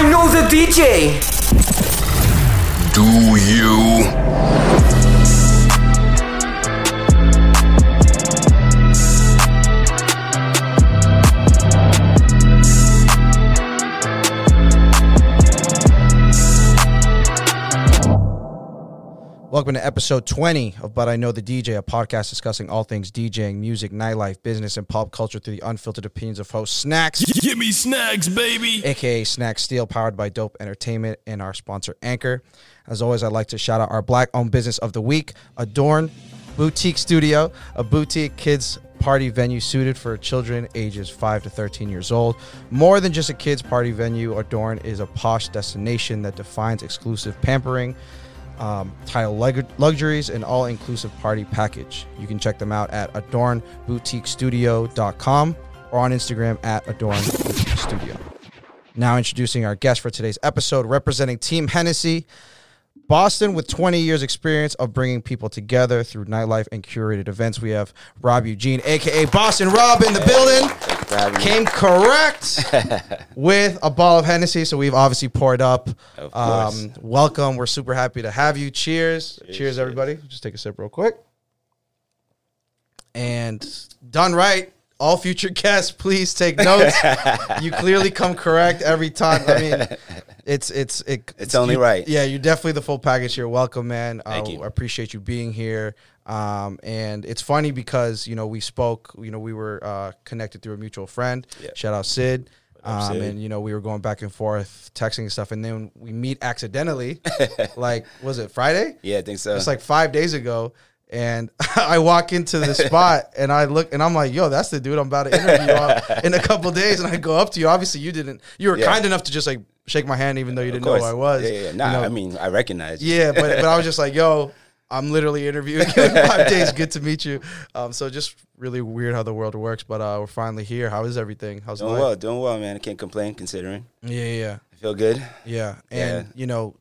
I know the DJ. Do you? Welcome to episode 20 of But I Know the DJ, a podcast discussing all things DJing, music, nightlife, business, and pop culture through the unfiltered opinions of host Snacks. Give me Snacks, baby! AKA Snacks Steel, powered by Dope Entertainment and our sponsor Anchor. As always, I'd like to shout out our Black-owned business of the week, Adorn Boutique Studio, a boutique kids party venue suited for children ages 5 to 13 years old. More than just a kids party venue, Adorn is a posh destination that defines exclusive pampering, tile luxuries, and all-inclusive party package. You can check them out at adornboutiquestudio.com or on Instagram at adornboutiquestudio. Now introducing our guest for today's episode, representing Team Hennessy, Boston, with 20 years experience of bringing people together through nightlife and curated events. We have Rob Eugene, a.k.a. Boston Rob, in the building. Came correct with a ball of Hennessy, so we've obviously poured up. Of course. Welcome. We're super happy to have you. Cheers. Cheers, everybody. Just take a sip real quick. And done right. All future guests, please take notes. You clearly come correct every time. I mean, it's only right. Yeah, you're definitely the full package here. Welcome, man. Thank you. I appreciate you being here. And it's funny because, you know, we spoke, you know, we were connected through a mutual friend. Yeah. Shout out Sid. And, you know, we were going back and forth, texting and stuff. And then we meet accidentally. Like, was it Friday? Yeah, I think so. It's like 5 days ago. And I walk into the spot and I look and I'm like, yo, that's the dude I'm about to interview in a couple of days. And I go up to you. Obviously, you were kind enough to just like shake my hand, even though you didn't know who I was. Yeah. Nah, you know? I mean, I recognize you. Yeah, but I was just like, yo, I'm literally interviewing you in 5 days. Good to meet you. So just really weird how the world works. But we're finally here. How is everything? How's life? Doing well, man. I can't complain considering. Yeah. I feel good. Yeah. And, you know,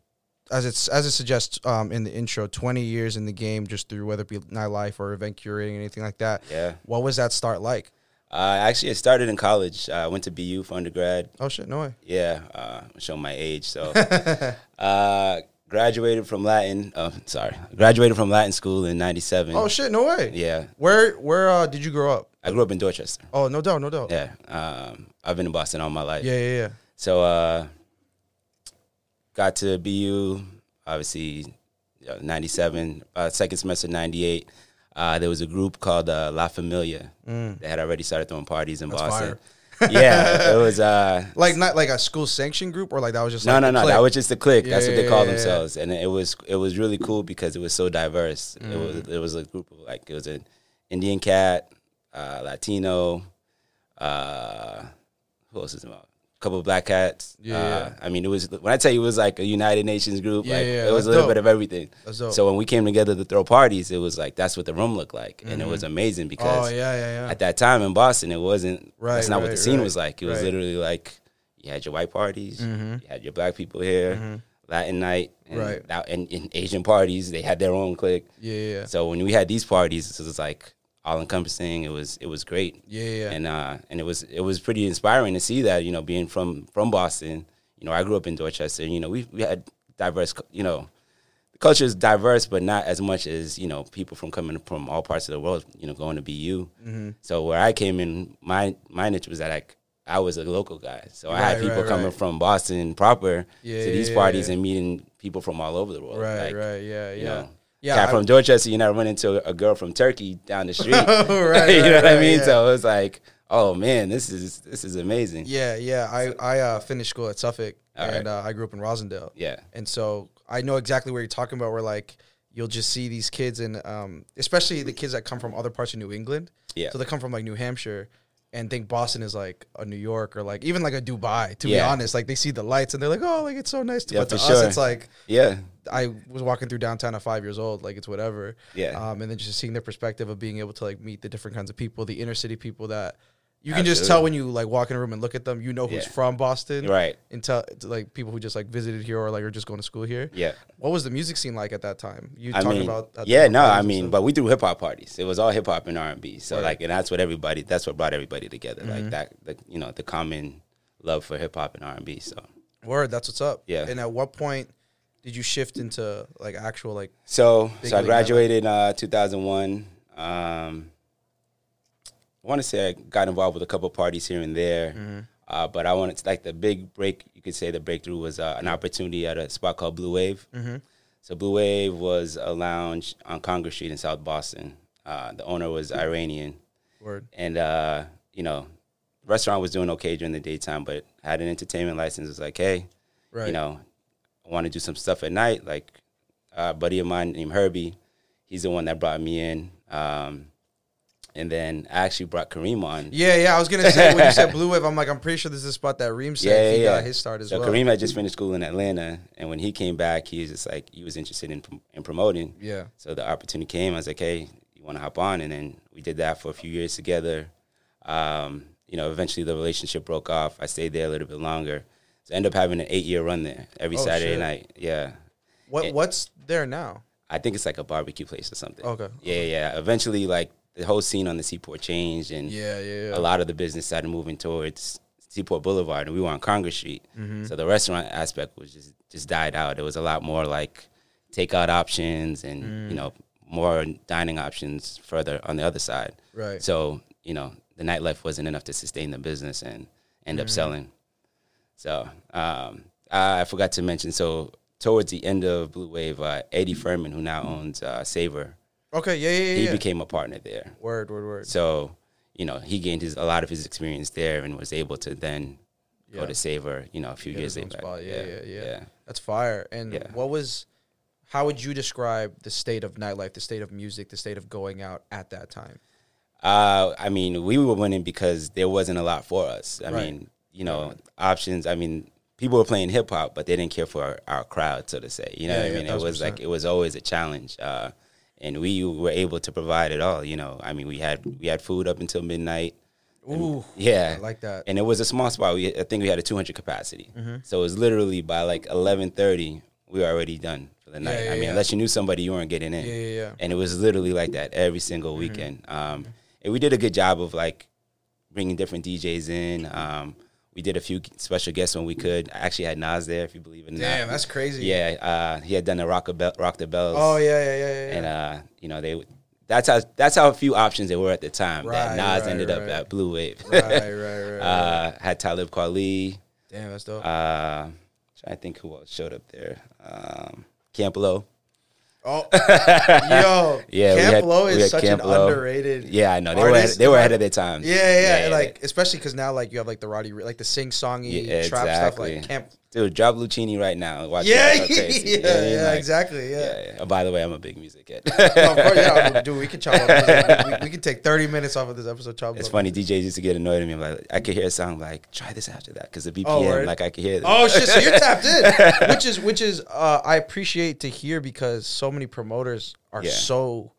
As it suggests in the intro, 20 years in the game, just through whether it be nightlife or event curating, anything like that. Yeah. What was that start like? Actually, it started in college. I went to BU for undergrad. Oh, shit, no way. Yeah, showing my age. So graduated from Latin school in 97. Oh, shit, no way. Yeah. Where did you grow up? I grew up in Dorchester. Oh, no doubt. Yeah. I've been in Boston all my life. Yeah. So, got to BU, obviously, 97, second semester, 98. There was a group called La Familia that had already started throwing parties in Boston. Fire. Yeah, it was... like not like a school-sanctioned group, or like that was just... No, that was just the clique. Yeah, that's what they call themselves. Yeah. And it was really cool because it was so diverse. Mm. It was a group of, like, it was an Indian cat, Latino, who else is involved? Couple of black cats. Yeah. I mean, it was, when I tell you it was like a United Nations group, it was a little bit of everything. So when we came together to throw parties, it was like, that's what the room looked like. Mm-hmm. And it was amazing because at that time in Boston, it wasn't, that's not what the scene was like. It was literally like, you had your white parties, you had your black people here, Latin night, and, and Asian parties, they had their own clique. Yeah. So when we had these parties, it was like, all encompassing. It was great. Yeah. And it was pretty inspiring to see that, you know, being from Boston. You know, I grew up in Dorchester. You know, we had diverse, you know, the culture is diverse, but not as much as, you know, people coming from all parts of the world, you know, going to BU. Mm-hmm. So where I came in, my niche was that I was a local guy. So I had people coming from Boston proper to these parties and meeting people from all over the world. Right, you know, Yeah, from Dorchester, you're not running into a girl from Turkey down the street. You know what I mean? Yeah. So it was like, oh man, this is amazing. Yeah. I finished school at Suffolk, I grew up in Roslindale. Yeah, and so I know exactly what you're talking about. Where like you'll just see these kids, and especially the kids that come from other parts of New England. Yeah, so they come from like New Hampshire and think Boston is like a New York or like even like a Dubai. To be honest, like they see the lights and they're like, oh, like it's so nice. But to us, it's like I was walking through downtown at 5 years old, like it's whatever. Yeah. And then just seeing their perspective of being able to like meet the different kinds of people, the inner city people that you can just tell when you like walk in a room and look at them, you know who's from Boston, right? And tell like people who just like visited here or like are just going to school here. Yeah. What was the music scene like at that time? But we threw hip hop parties. It was all hip hop and R&B. So and that's what brought everybody together. Mm-hmm. Like that, you know, the common love for hip hop and R&B. So. Word, that's what's up. Yeah. And at what point did you shift into like actual like? So I graduated in 2001. I want to say I got involved with a couple parties here and there. Mm-hmm. But I wanted to, like, the big break, you could say the breakthrough was an opportunity at a spot called Blue Wave. Mm-hmm. So Blue Wave was a lounge on Congress Street in South Boston. The owner was Iranian. Word. And, you know, the restaurant was doing okay during the daytime, but had an entertainment license. It was like, hey, right. You know, I want to do some stuff at night. Like a buddy of mine named Herbie, he's the one that brought me in. And then I actually brought Kareem on. Yeah, I was going to say, when you said Blue Wave, I'm like, I'm pretty sure this is the spot that Reem said he got his start as well. Kareem had just finished school in Atlanta, and when he came back, he was just like, he was interested in promoting. Yeah. So the opportunity came. I was like, hey, you want to hop on? And then we did that for a few years together. You know, eventually the relationship broke off. I stayed there a little bit longer. So I ended up having an 8-year run there every Saturday night. Yeah. What's there now? I think it's like a barbecue place or something. Okay. Yeah. Eventually, like, the whole scene on the Seaport changed, and a lot of the business started moving towards Seaport Boulevard, and we were on Congress Street. Mm-hmm. So the restaurant aspect was just died out. It was a lot more like takeout options and, you know, more dining options further on the other side. Right. So, you know, the nightlife wasn't enough to sustain the business and end up selling. So I forgot to mention, so towards the end of Blue Wave, Eddie Furman, who now owns Saver, okay, he became a partner there. Word. So, you know, he gained a lot of his experience there and was able to then go to Saver, you know, a few years later. Yeah. That's fire. And how would you describe the state of nightlife, the state of music, the state of going out at that time? I mean, we were winning because there wasn't a lot for us. I mean, you know, options. I mean, people were playing hip-hop, but they didn't care for our crowd, so to say. You know what I mean? It was like, it was always a challenge. And we were able to provide it all, you know. I mean, we had food up until midnight. Ooh, yeah, I like that. And it was a small spot. I think we had a 200 capacity, so it was literally by like 11:30 we were already done for the night. I mean, unless you knew somebody, you weren't getting in. Yeah. And it was literally like that every single weekend. And we did a good job of like bringing different DJs in. We did a few special guests when we could. I actually had Nas there, if you believe it or not. Damn, that's crazy. Yeah, he had done the Rock the Bells. Oh, yeah. And, you know, that's how few options there were at the time. Right, that Nas ended up at Blue Wave. Right. Had Talib Kweli. Damn, that's dope. I think who else showed up there. Camp Low. Oh, yo! Yeah, Camp Low is such an underrated. Yeah, I know they were ahead of their time. Yeah. Like especially because now like you have like the Roddy, like the sing-songy trap stuff. Like Camp, dude, drop Lucchini right now. And watch that. Exactly. Yeah. Oh, by the way, I'm a big music head. No, of course, dude, we can chop up. We can take 30 minutes off of this episode. It's funny. DJs used to get annoyed at me. I'm like, I could hear a song like try this after that because the BPM. Oh, like I could hear. This. Oh shit! So you're tapped in, which is I appreciate to hear because so many promoters are so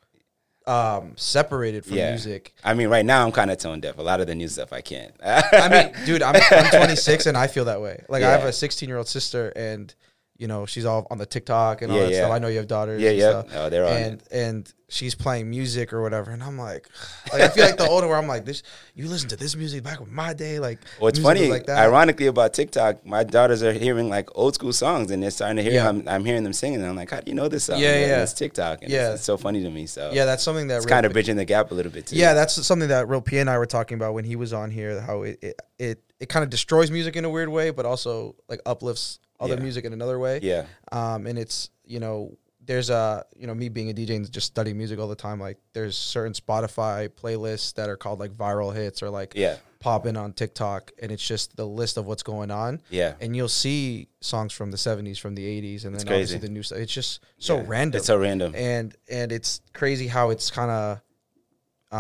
separated from music. I mean, right now I'm kind of tone deaf. A lot of the new stuff I can't. I mean, dude, I'm 26 and I feel that way. Like I have a 16-year-old sister, and you know she's all on the TikTok and all that stuff. I know you have daughters. Yeah. Oh, they're on. And she's playing music or whatever, and I'm like I feel like the older where I'm like this. You listen to this music back in my day, like. Well, it's funny, like that. Ironically about TikTok, my daughters are hearing like old school songs, and they're starting to hear. Yeah. I'm hearing them singing, and I'm like, how do you know this song? Yeah. It's TikTok, and it's so funny to me. So that's something that's kind of bridging the gap a little bit too. Yeah, that's something that Real P and I were talking about when he was on here. How it kind of destroys music in a weird way, but also like uplifts other music in another way. Yeah. And it's, you know, there's a, you know, me being a DJ and just studying music all the time, like there's certain Spotify playlists that are called like viral hits or like popping on TikTok, and it's just the list of what's going on. Yeah. And you'll see songs from the 70s, from the 80s, and then obviously the new stuff. It's just so random. It's so random. And it's crazy how it's kind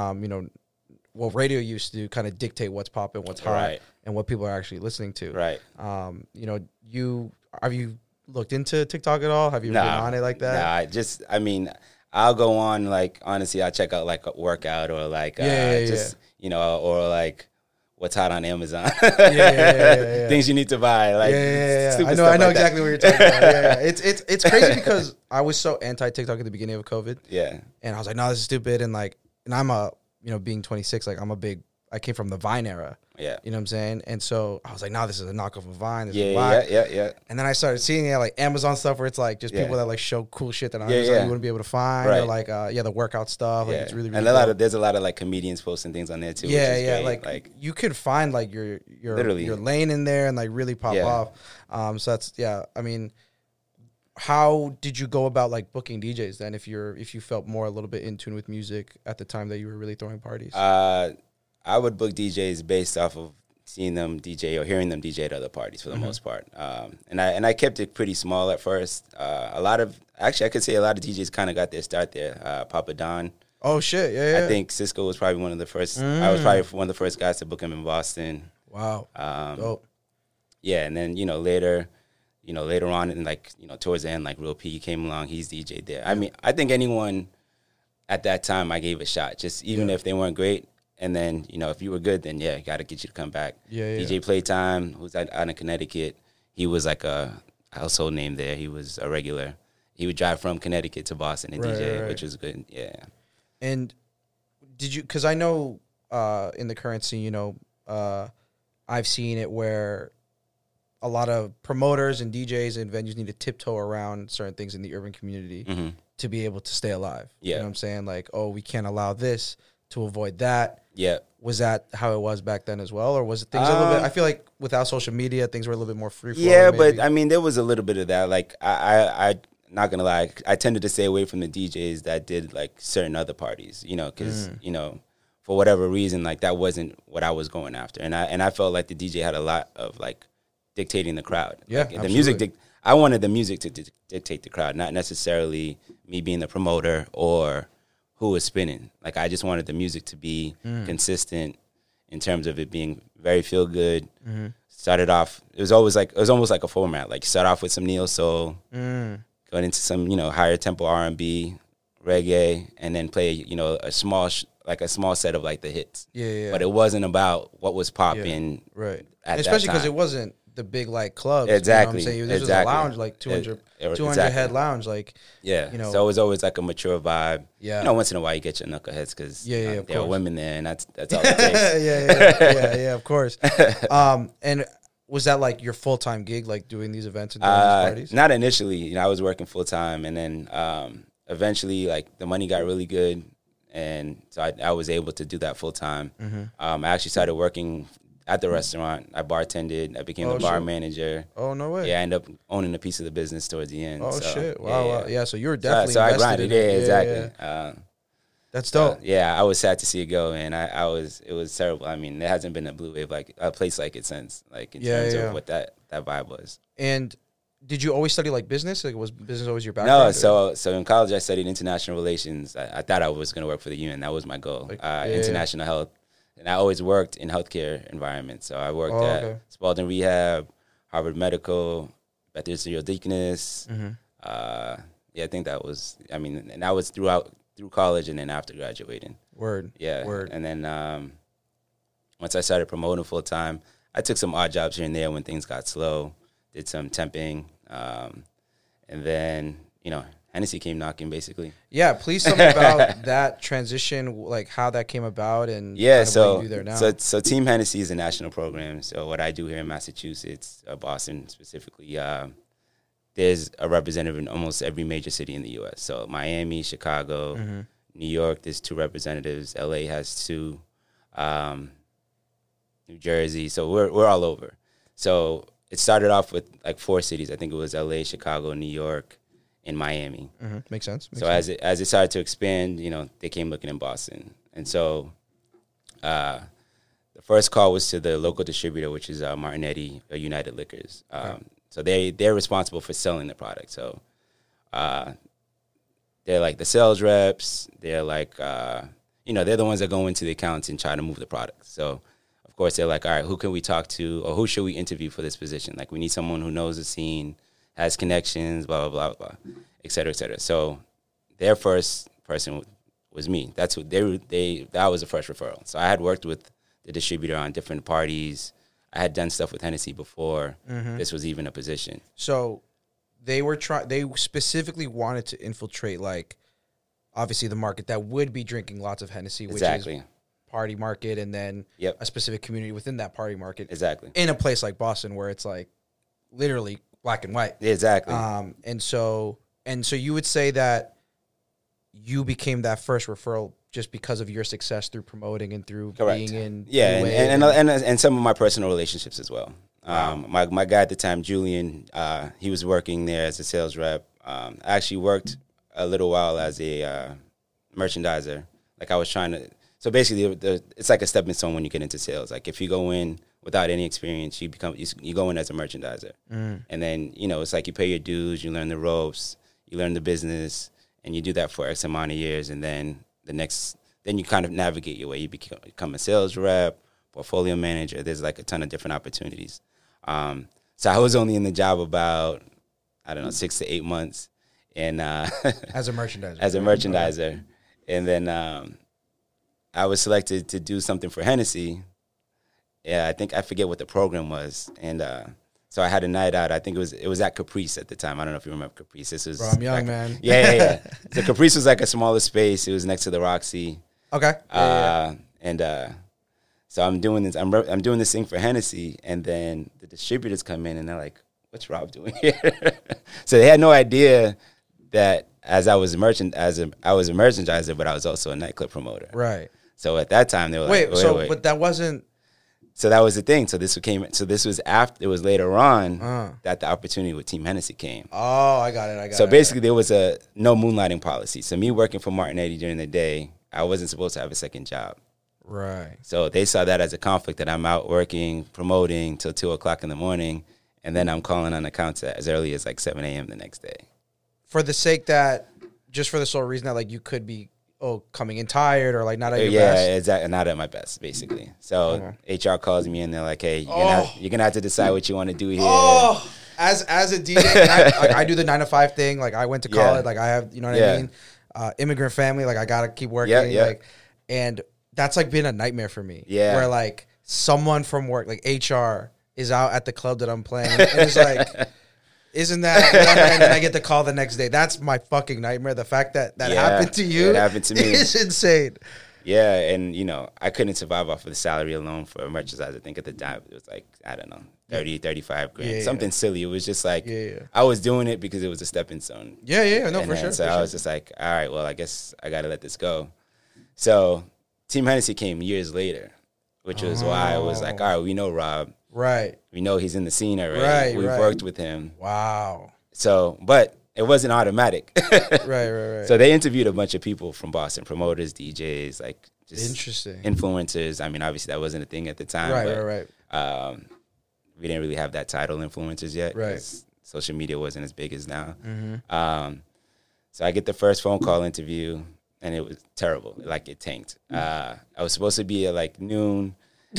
of, you know, what radio used to do, kind of dictate what's popping, what's hot, and what people are actually listening to. Right. You know, have you looked into TikTok at all? Have you been on it like that? Nah, I'll go on, like, honestly, I'll check out, like, a workout or, like, you know, or, like, what's hot on Amazon. Things you need to buy. Like, I know like exactly what you're talking about. It's crazy because I was so anti-TikTok at the beginning of COVID. Yeah. And I was like, no, this is stupid. And, like, and I'm a, you know, being 26, like, I came from the Vine era. Yeah. You know what I'm saying? And so I was like, nah, this is a knockoff of Vine. This is Vine. Yeah. And then I started seeing like Amazon stuff where it's like just people that like show cool shit that on Amazon you wouldn't be able to find. Right. Or like the workout stuff. Like it's really, really cool. There's a lot of like comedians posting things on there too. Yeah, which is great. Like you could find like your lane in there and like really pop off. So that's I mean, how did you go about like booking DJs then? If you felt more a little bit in tune with music at the time that you were really throwing parties, I would book DJs based off of seeing them DJ or hearing them DJ at other parties for the most part. And I kept it pretty small at first. I could say a lot of DJs kind of got their start there. Papa Don. Oh shit! Yeah. I think Cisco was probably one of the first. I was probably one of the first guys to book him in Boston. Wow. Dope. Yeah, and then later on, and towards the end, like Real P came along. He's DJ'd there. I mean, I think anyone at that time I gave a shot, just even if they weren't great. And then if you were good, then got to get you to come back. Yeah. DJ Playtime, who's out in Connecticut, he was like a household name there. He was a regular. He would drive from Connecticut to Boston and DJ, which was good. Yeah. And did you? Because I know in the current scene, I've seen it where a lot of promoters and DJs and venues need to tiptoe around certain things in the urban community to be able to stay alive. Yeah. You know what I'm saying? Like, oh, we can't allow this to avoid that. Yeah. Was that how it was back then as well? Or was it things a little bit, I feel like without social media, things were a little bit more free-flowing. Yeah, maybe. But I mean, there was a little bit of that. Like, I not going to lie, I tended to stay away from the DJs that did like certain other parties, because, for whatever reason, like that wasn't what I was going after. And I felt like the DJ had a lot of like, dictating the crowd. Yeah, like the music. I wanted the music to dictate the crowd, not necessarily me being the promoter or who was spinning. Like I just wanted the music to be consistent in terms of it being very feel good. Started off. It was almost like a format. Like start off with some neo soul, going into some higher tempo R&B, reggae, and then play a small set of like the hits. Yeah. But it wasn't about what was popping at that time. Especially because it wasn't the big like clubs, exactly. You know what I'm saying? This was a lounge, like 200 head lounge, like So it was always like a mature vibe. Yeah, once in a while you get your knuckleheads because there are women there, and that's all it takes. Yeah, of course. And was that like your full time gig, like doing these events and doing these parties? Not initially. I was working full time, and then eventually, like the money got really good, and so I was able to do that full time. I actually started working at the restaurant. I bartended. I became the bar manager. Oh, no way. Yeah, I ended up owning a piece of the business towards the end. Oh, shit. Wow. Yeah, so you were definitely invested. So I grinded. Yeah, exactly. Yeah. That's dope. I was sad to see it go, and it was terrible. I mean, there hasn't been a Blue Wave, like a place like it since, like in terms of what that vibe was. And did you always study like business? Like was business always your background? No, so in college I studied international relations. I thought I was going to work for the UN. That was my goal. Like, international health. And I always worked in healthcare environments. So I worked at Spalding Rehab, Harvard Medical, Bethesda Deaconess. I think that was, and that was through college and then after graduating. Word. Yeah. Word. And then once I started promoting full time, I took some odd jobs here and there when things got slow, did some temping. And then, Hennessy came knocking, basically. Yeah, please tell me about that transition, like how that came about and what you do there now. So Team Hennessy is a national program. So what I do here in Massachusetts, Boston specifically, there's a representative in almost every major city in the U.S. So Miami, Chicago, New York, there's 2 representatives. L.A. has 2, New Jersey. So we're all over. So it started off with like 4 cities. I think it was L.A., Chicago, New York, in Miami. Makes sense. As it started to expand, they came looking in Boston. And so the first call was to the local distributor, which is Martinetti or United Liquors. So they're responsible for selling the product. So they're like the sales reps. They're like, they're the ones that go into the accounts and try to move the product. So, of course, they're like, all right, who can we talk to or who should we interview for this position? Like, we need someone who knows the scene, has connections, blah, blah, blah, blah, et cetera, et cetera. So their first person was me. That's what that was a fresh referral. So I had worked with the distributor on different parties. I had done stuff with Hennessy before this was even a position. So they specifically wanted to infiltrate, like, obviously the market that would be drinking lots of Hennessy, which is party market and then a specific community within that party market. Exactly. In a place like Boston where it's like literally black and white. Exactly. And so you would say that you became that first referral just because of your success through promoting and through being in. Yeah. And some of my personal relationships as well. Wow. My guy at the time, Julian, he was working there as a sales rep. I actually worked a little while as a merchandiser. Like I was trying to, so basically it's like a stepping stone when you get into sales. Like if you go in without any experience, you go in as a merchandiser. Mm. And then, you know, it's like you pay your dues, you learn the ropes, you learn the business, and you do that for X amount of years. And then then you kind of navigate your way. You become a sales rep, portfolio manager. There's like a ton of different opportunities. So I was only in the job about, I don't know, 6 to 8 months. And as a merchandiser. As a merchandiser. And then I was selected to do something for Hennessy. Yeah, I forget what the program was. And so I had a night out. I think it was at Caprice at the time. I don't know if you remember Caprice. This was, bro, I'm young, like, man. Yeah. So Caprice was like a smaller space. It was next to the Roxy. Okay. So I'm doing this. I'm doing this thing for Hennessy, and then the distributors come in, and they're like, "What's Rob doing here?" So they had no idea that I was a merchandiser, but I was also a nightclub promoter. Right. So at that time they were like, "Wait." But that wasn't. So that was the thing. So this was after. It was later on that the opportunity with Team Hennessy came. Oh, I got it. So basically, there was a no moonlighting policy. So me working for Martinetti during the day, I wasn't supposed to have a second job. Right. So they saw that as a conflict that I'm out working, promoting till 2 o'clock in the morning, and then I'm calling on accounts as early as like 7 a.m. the next day. For the sake that, just for the sole reason that like you could be coming in tired or like not at your best. Yeah, exactly, not at my best basically. So HR calls me and they're like, "Hey, you're gonna have to decide what you want to do here." Oh. As a DJ, I do the 9 to 5 thing. Like I went to college. Yeah. Like I have, you know what I mean? Immigrant family. Like I gotta keep working. Yeah. Like, and that's like been a nightmare for me. Yeah. Where like someone from work, like HR, is out at the club that I'm playing. And it's like, isn't that? And then I get the call the next day. That's my fucking nightmare. The fact that happened to you. It happened to me. It's insane. Yeah. And, you know, I couldn't survive off of the salary alone for a merchandise. I think at the time it was like, I don't know, 30, 35 grand, something silly. It was just like, I was doing it because it was a stepping stone. Yeah. No, and for sure. So I was just like, all right, well, I guess I got to let this go. So Team Hennessy came years later, which was why I was like, all right, we know Rob. Right. We know he's in the scene already. Right, We've worked with him. Wow. So, but it wasn't automatic. Right. So they interviewed a bunch of people from Boston, promoters, DJs, like just interesting influencers. I mean, obviously that wasn't a thing at the time. Right. We didn't really have that title influencers yet. Right. Social media wasn't as big as now. Mm-hmm. So I get the first phone call interview. And it was terrible. Like, it tanked. I was supposed to be at, like, noon.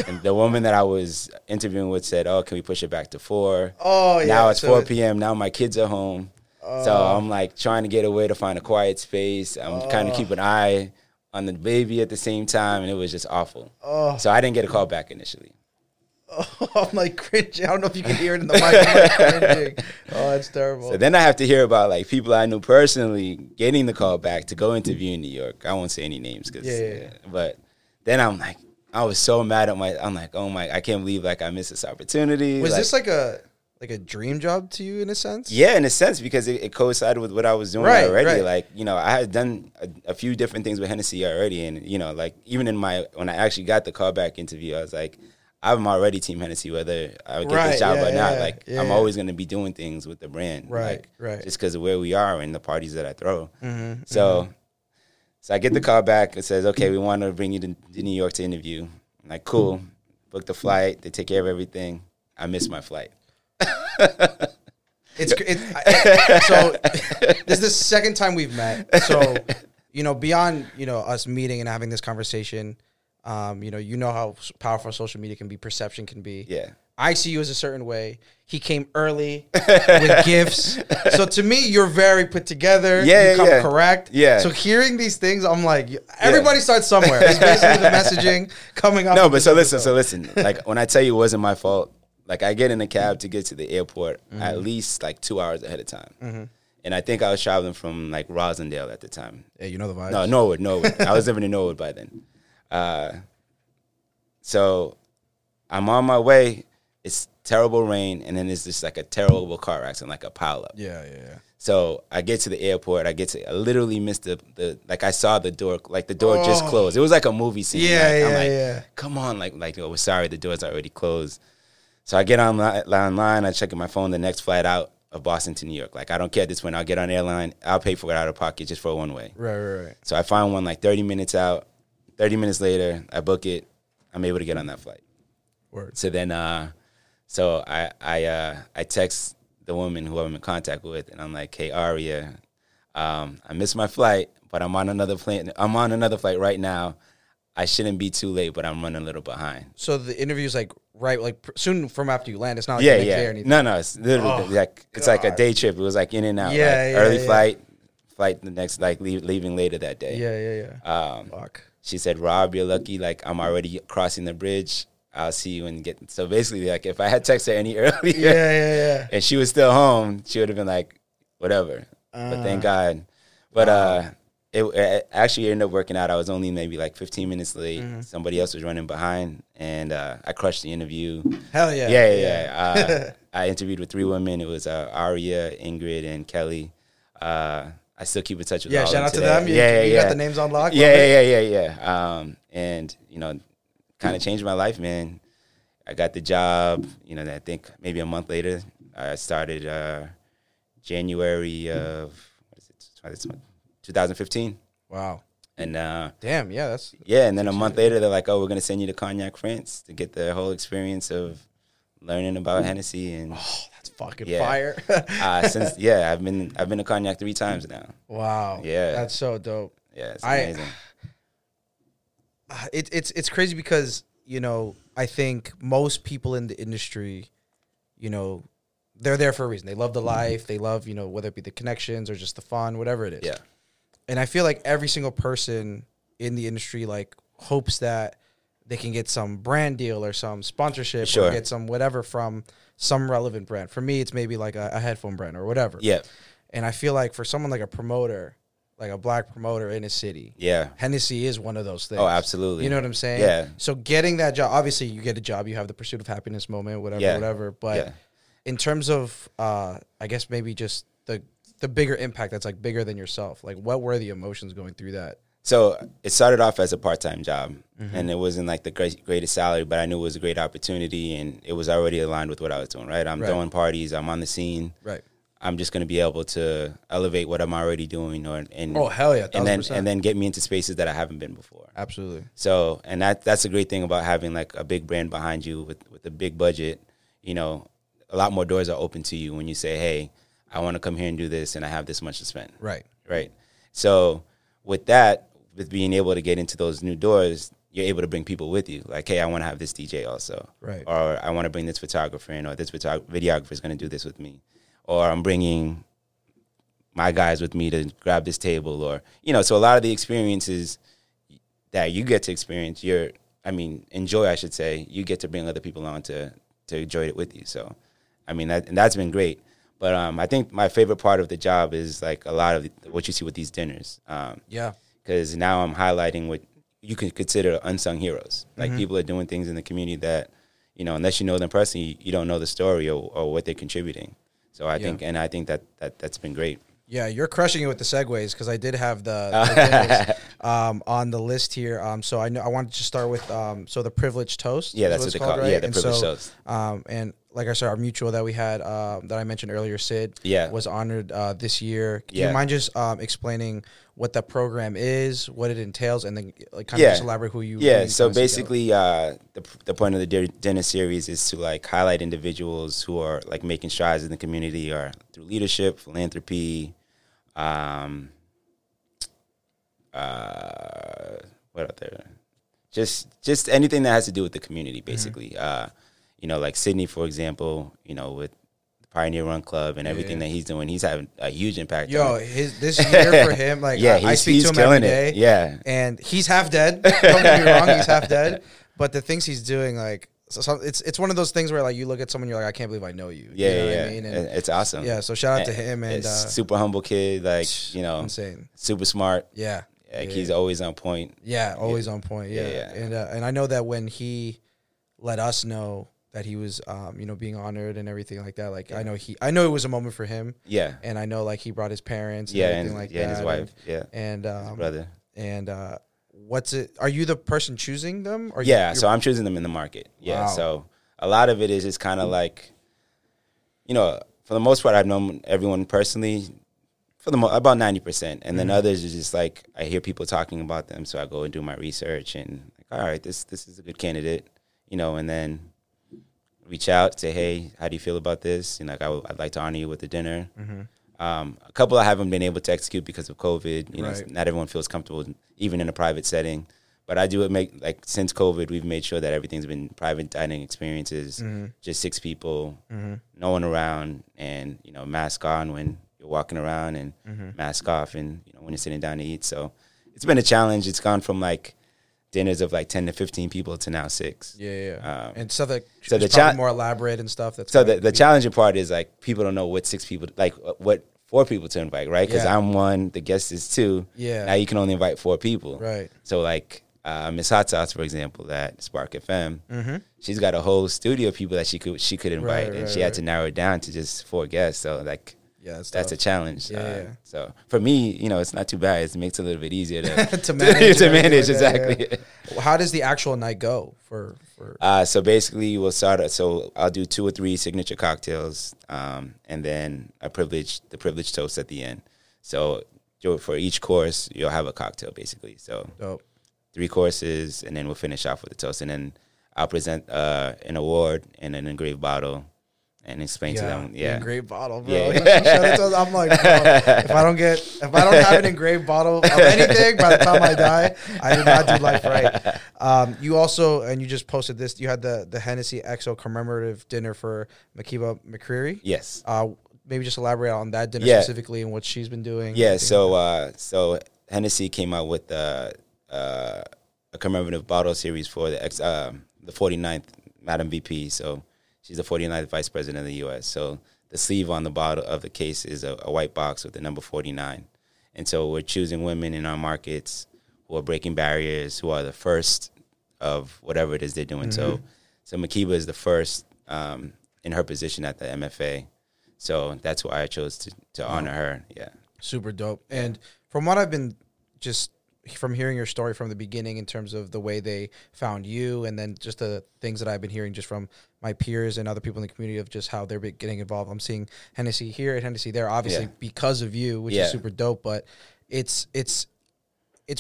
And the woman that I was interviewing with said, "Oh, can we push it back to 4? Oh, yeah. Now it's 4 p.m. Now my kids are home. So I'm, like, trying to get away to find a quiet space. I'm trying to keep an eye on the baby at the same time. And it was just awful. So I didn't get a call back initially. I'm, like, cringing. I don't know if you can hear it in the mic. I'm like cringing. Oh, that's terrible. So then I have to hear about, like, people I knew personally getting the call back to go interview in New York. I won't say any names. But then I'm, like, I was so mad at I'm, like, oh, my, I can't believe, like, I missed this opportunity. Was this, like a dream job to you in a sense? Yeah, in a sense, because it coincided with what I was doing already. Right. Like, you know, I had done a few different things with Hennessy already. And, you know, like, even when I actually got the call back interview, I was, like, I'm already Team Hennessy, whether I get this job or not. I'm always going to be doing things with the brand. Right. Just because of where we are and the parties that I throw. Mm-hmm, so I get the call back. It says, okay, we want to bring you to New York to interview. I'm like, cool. Book the flight. They take care of everything. I missed my flight. So this is the second time we've met. So, you know, beyond, you know, us meeting and having this conversation, you know how powerful social media can be, perception can be. Yeah. I see you as a certain way. He came early with gifts. So to me, you're very put together. Yeah, you come correct. Yeah. So hearing these things, I'm like, everybody starts somewhere. It's basically the messaging coming up. No, but so listen. Like, when I tell you it wasn't my fault, like, I get in a cab to get to the airport at least, like, 2 hours ahead of time. Mm-hmm. And I think I was traveling from, like, Roslindale at the time. Yeah, you know the vibes. No, Norwood. I was living in Norwood by then. So I'm on my way. It's terrible rain, and then it's just like a terrible car accident, like a pileup. Yeah, yeah, yeah. So I get to the airport. I literally missed the like I saw the door, like the door just closed. It was like a movie scene. Yeah, like, yeah, I'm like, yeah. Come on, like oh, we're sorry, the door's already closed. So I get online. I check in my phone. The next flight out of Boston to New York. Like, I don't care this one. I'll get on airline. I'll pay for it out of pocket just for one way. Right, right, right. So I find one like 30 minutes out. 30 minutes later, I book it. I'm able to get on that flight. Word. So then, so I text the woman who I'm in contact with, and I'm like, "Hey, Aria, I missed my flight, but I'm on another plane. I'm on another flight right now. I shouldn't be too late, but I'm running a little behind." So the interview's like right, like soon from after you land. It's not like the next day or anything. No, no, it's literally like it's like a day trip. It was like in and out, early flight the next, like leaving later that day. Fuck. She said, "Rob, you're lucky. Like, I'm already crossing the bridge. I'll see you and get." So basically, like, if I had texted her any earlier, and she was still home, she would have been like, whatever. But thank God. But it actually ended up working out. I was only maybe like 15 minutes late. Mm-hmm. Somebody else was running behind, and I crushed the interview. Hell yeah. Yeah, yeah, yeah. I interviewed with 3 women. It was Aria, Ingrid, and Kelly. I still keep in touch with all of them. Yeah, shout out to them. You got the names on lock. Yeah. And, you know, kind of changed my life, man. I got the job, you know, I think maybe a month later. I started January of 2015. Wow. And damn, yeah, that's... Yeah, and then a month later, they're like, "Oh, we're going to send you to Cognac, France to get the whole experience of learning about Hennessy." And that's fucking fire. Since I've been to Cognac 3 times now. Wow. Yeah. That's so dope. Yeah, it's amazing. It's crazy because, you know, I think most people in the industry, you know, they're there for a reason. They love the life. They love, you know, whether it be the connections or just the fun, whatever it is. Yeah. And I feel like every single person in the industry, like, hopes that they can get some brand deal or some sponsorship or get some whatever from some relevant brand. For me, it's maybe like a headphone brand or whatever. Yeah. And I feel like for someone like a promoter, like a black promoter in a city. Yeah. Hennessy is one of those things. Oh, absolutely. You know what I'm saying? Yeah. So getting that job, obviously you get a job, you have the pursuit of happiness moment, whatever. But in terms of, I guess maybe just the bigger impact that's like bigger than yourself, like what were the emotions going through that? So it started off as a part-time job, and it wasn't like the greatest salary, but I knew it was a great opportunity and it was already aligned with what I was doing, right? I'm throwing parties, I'm on the scene. Right. I'm just going to be able to elevate what I'm already doing, hell yeah, 1,000%. and then get me into spaces that I haven't been before. Absolutely. So, and that's a great thing about having like a big brand behind you with a big budget. You know, a lot more doors are open to you when you say, "Hey, I want to come here and do this, and I have this much to spend." Right. Right. So, with that, with being able to get into those new doors, you're able to bring people with you. Like, "Hey, I want to have this DJ also," right? Or, "I want to bring this photographer in, or this videographer is going to do this with me." Or, "I'm bringing my guys with me to grab this table," or, you know, so a lot of the experiences that you get to experience, you get to bring other people on to enjoy it with you. So, I mean, that's been great. But I think my favorite part of the job is like a lot of what you see with these dinners. Because now I'm highlighting what you can consider unsung heroes. Like, people are doing things in the community that, you know, unless you know them personally, you don't know the story or what they're contributing. So I think that's been great. Yeah, you're crushing it with the segues because I did have the on the list here. So I wanted to start with the privileged toast. Yeah, that's what it's called, right? Yeah, the privileged toast. And like I said, our mutual that we had that I mentioned earlier, Sid, was honored this year. Can you mind just explaining what that program is, what it entails, and then like kind of just elaborate who you? Yeah, so basically, the point of the dinner series is to like highlight individuals who are like making strides in the community or through leadership, philanthropy. What out there? Just anything that has to do with the community, basically. You know, like Sydney, for example, you know, with the Pioneer Run Club and everything that he's doing, he's having a huge impact. Yo, this year for him, like, I speak to him every day. Yeah. And he's half dead. Don't get me wrong, he's half dead. But the things he's doing, like, so it's one of those things where like you look at someone, you're like, I can't believe I know you. I mean? And it's awesome. Yeah, so shout out to him. And super humble kid, like, you know, insane, super smart. Yeah, Like, he's always on point. Yeah, always on point. Yeah, and I know that when he let us know that he was, you know, being honored and everything like that. Like, I know it was a moment for him. Yeah, and I know like he brought his parents. Yeah, and his wife. And his brother. And what's it? Are you the person choosing them? Or so I'm choosing them in the market. Yeah, wow. So a lot of it is just kind of like, you know, for the most part, I've known everyone personally. For the about 90%, and then others are just like I hear people talking about them, so I go and do my research and like, all right, this is a good candidate, you know, and then reach out, say, hey, how do you feel about this? And like I'd like to honor you with a dinner. A couple I haven't been able to execute because of COVID. You know, not everyone feels comfortable even in a private setting, but I do make like since COVID, we've made sure that everything's been private dining experiences, just 6 people, no one around, and you know, mask on when you're walking around and mask off and, you know, when you're sitting down to eat. So it's been a challenge. It's gone from like dinners of like 10 to 15 people to now 6. And so the challenge more elaborate and stuff. That's so the challenging part is like people don't know what 6 people, like what 4 people to invite, right? Because I'm 1, the guest is 2. Yeah. Now you can only invite 4 people. Right. So like Miss Hot Sauce, for example, at Spark FM, she's got a whole studio of people that she could invite, and she had to narrow it down to just 4 guests. So like, yeah, that's a challenge. So for me, you know, it's not too bad. It makes it a little bit easier to manage exactly. Yeah. How does the actual night go? So basically, we'll start. So I'll do 2 or 3 signature cocktails, and then the privileged toast at the end. So for each course, you'll have a cocktail basically. So 3 courses, and then we'll finish off with the toast, and then I'll present an award and an engraved bottle. And explain to them, engraved bottle, bro. I'm like, if I don't have an engraved bottle of anything by the time I die, I did not do life right. You also, and you just posted this. You had the Hennessy XO commemorative dinner for Makiba McCreary. Yes. Maybe just elaborate on that dinner specifically and what she's been doing. Yeah. So, so Hennessy came out with a commemorative bottle series for the 49th Madam VP. So. She's the 49th Vice President of the U.S. So the sleeve on the bottle of the case is a white box with the number 49. And so we're choosing women in our markets who are breaking barriers, who are the first of whatever it is they're doing. So Makiba is the first in her position at the MFA. So that's why I chose to honor her. Yeah. Super dope. And from what I've been just from hearing your story from the beginning in terms of the way they found you and then just the things that I've been hearing just from my peers and other people in the community of just how they're getting involved. I'm seeing Hennessy here and Hennessy there, obviously because of you, which is super dope, but it's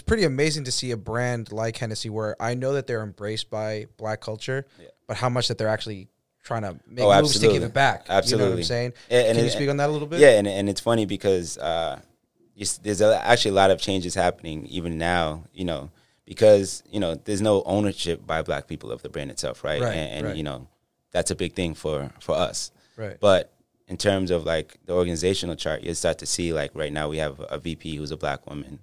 pretty amazing to see a brand like Hennessy where I know that they're embraced by Black culture, but how much that they're actually trying to make moves to give it back. Absolutely. You know what I'm saying? And can you speak on that a little bit? Yeah, and it's funny because there's actually a lot of changes happening even now, you know, because, you know, there's no ownership by Black people of the brand itself, right? And you know, that's a big thing for us. Right. But in terms of, like, the organizational chart, you'll start to see, like, right now we have a VP who's a Black woman.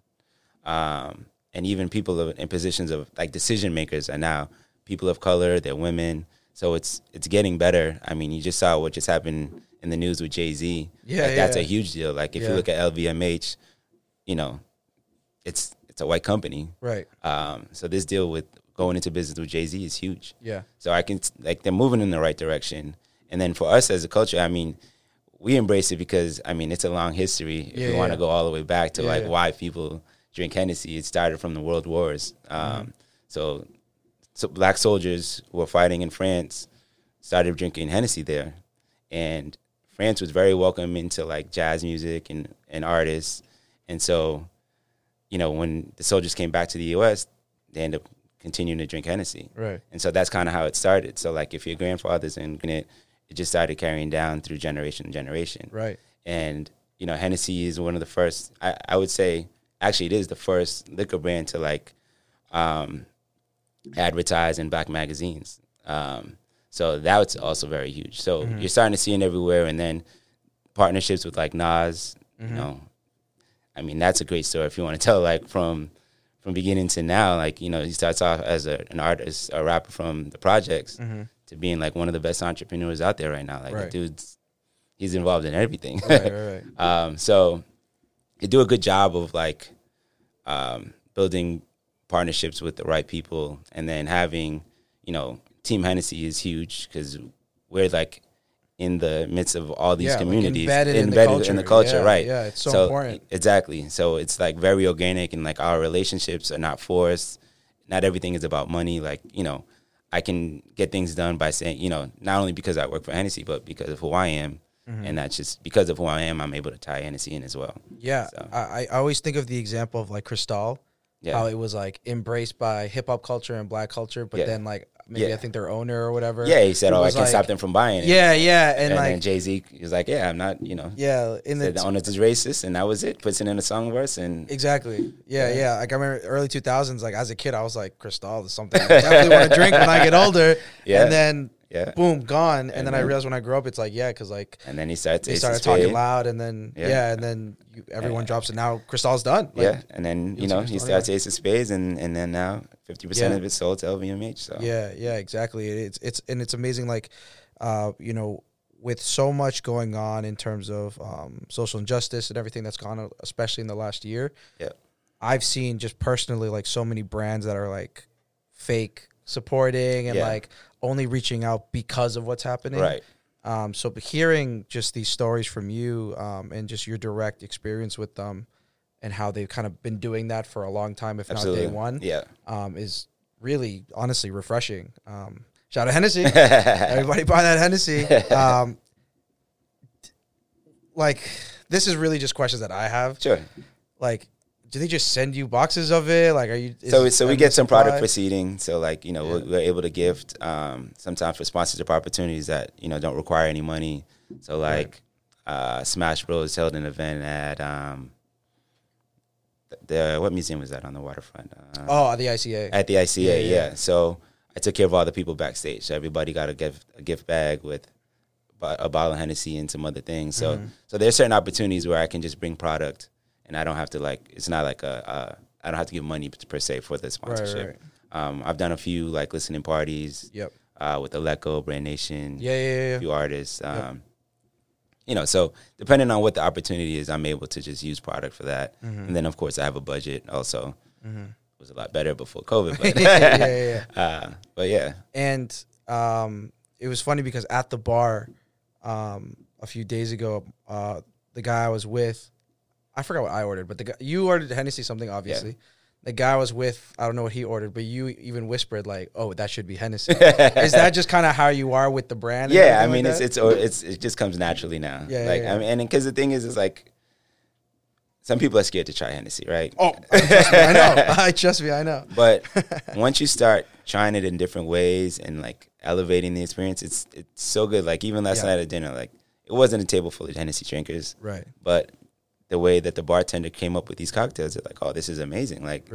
And even people in positions of, like, decision makers are now people of color, they're women. So it's getting better. I mean, you just saw what just happened in the news with Jay-Z. That's a huge deal. Like, if you look at LVMH, you know, it's a white company. Right. So this deal with going into business with Jay-Z is huge. Yeah. So I can, like, they're moving in the right direction. And then for us as a culture, I mean, we embrace it because, I mean, it's a long history. If you want to go all the way back to, like, why people drink Hennessy, it started from the World Wars. So Black soldiers who were fighting in France started drinking Hennessy there. And France was very welcoming to, like, jazz music and artists. And so, you know, when the soldiers came back to the U.S., they ended up continuing to drink Hennessy. Right. And so that's kind of how it started. So, like, if your grandfather's drinking it, it just started carrying down through generation to generation. Right. And, you know, Hennessy is one of the first, I would say, actually it is the first liquor brand to, like, advertise in Black magazines. So that's also very huge. So you're starting to see it everywhere. And then partnerships with, like, Nas, you know, I mean, that's a great story if you want to tell, like, from beginning to now. Like, you know, he starts off as an artist, a rapper from the projects to being, like, one of the best entrepreneurs out there right now. Like, the dude's, he's involved in everything. So they do a good job of, like, building partnerships with the right people, and then having, you know, Team Hennessy is huge because we're like in the midst of all these communities, like embedded in the culture, right? Yeah, it's so important. Exactly. So it's like very organic, and like our relationships are not forced. Not everything is about money. Like, you know, I can get things done by saying, you know, not only because I work for Hennessy, but because of who I am. Mm-hmm. And that's just because of who I am, I'm able to tie Hennessy in as well. Yeah. So. I always think of the example of like Cristal, how it was like embraced by hip hop culture and black culture, but then like maybe I think their owner or whatever. Yeah, he said, "Oh, I can stop them from buying it." Yeah, yeah. And like, then Jay-Z was like, "Yeah, I'm not, you know." Yeah, in the owners is racist, and that was it. Puts it in a song verse, and exactly. Yeah, yeah. Like I remember early 2000s. Like as a kid, I was like, "Cristal is something I definitely want to drink when I get older." Yeah, and then boom, gone. And then I realized when I grew up, it's like because like and then he started talking loud, and then and then everyone drops it. Now Cristal's done. Like, and then you know he starts Ace of Spades, and then now. 50% of it's sold to LVMH. So. Yeah, yeah, exactly. It's amazing. Like, you know, with so much going on in terms of social injustice and everything that's gone on, especially in the last year. Yeah, I've seen just personally like so many brands that are like fake supporting and like only reaching out because of what's happening. Right. So hearing just these stories from you and just your direct experience with them. And how they've kind of been doing that for a long time, if not day one, is really, honestly, refreshing. Shout out Hennessy. Everybody buy that Hennessy. Like, this is really just questions that I have. Sure. Like, do they just send you boxes of it? Like, are you... So we get some product for seeding. So, like, you know, we're able to gift sometimes for sponsorship opportunities that, you know, don't require any money. So, like, Smash Bros. Held an event at... what museum was that on the waterfront? The ICA. At the ICA, So I took care of all the people backstage. So everybody got a gift bag with a bottle of Hennessy and some other things. So so there's certain opportunities where I can just bring product, and I don't have to like. It's not like I don't have to give money per se for the sponsorship. Right. I've done a few like listening parties. Yep. With Aleco, Brand Nation. Yeah. A few artists. You know, so depending on what the opportunity is, I'm able to just use product for that. Mm-hmm. And then, of course, I have a budget also. Mm-hmm. It was a lot better before COVID. But And it was funny because at the bar a few days ago, the guy I was with, I forgot what I ordered, but you ordered Hennessy something, obviously. Yeah. The guy I was with, I don't know what he ordered, but you even whispered like, "Oh, that should be Hennessy." Is that just kind of how you are with the brand? Yeah, I mean, like it just comes naturally now. I mean, and because the thing is like, some people are scared to try Hennessy, right? Oh, I know. But once you start trying it in different ways and like elevating the experience, it's so good. Like even last night at dinner, like it wasn't a table full of Hennessy drinkers, right? But the way that the bartender came up with these cocktails, they're like, "Oh, this is amazing." Like,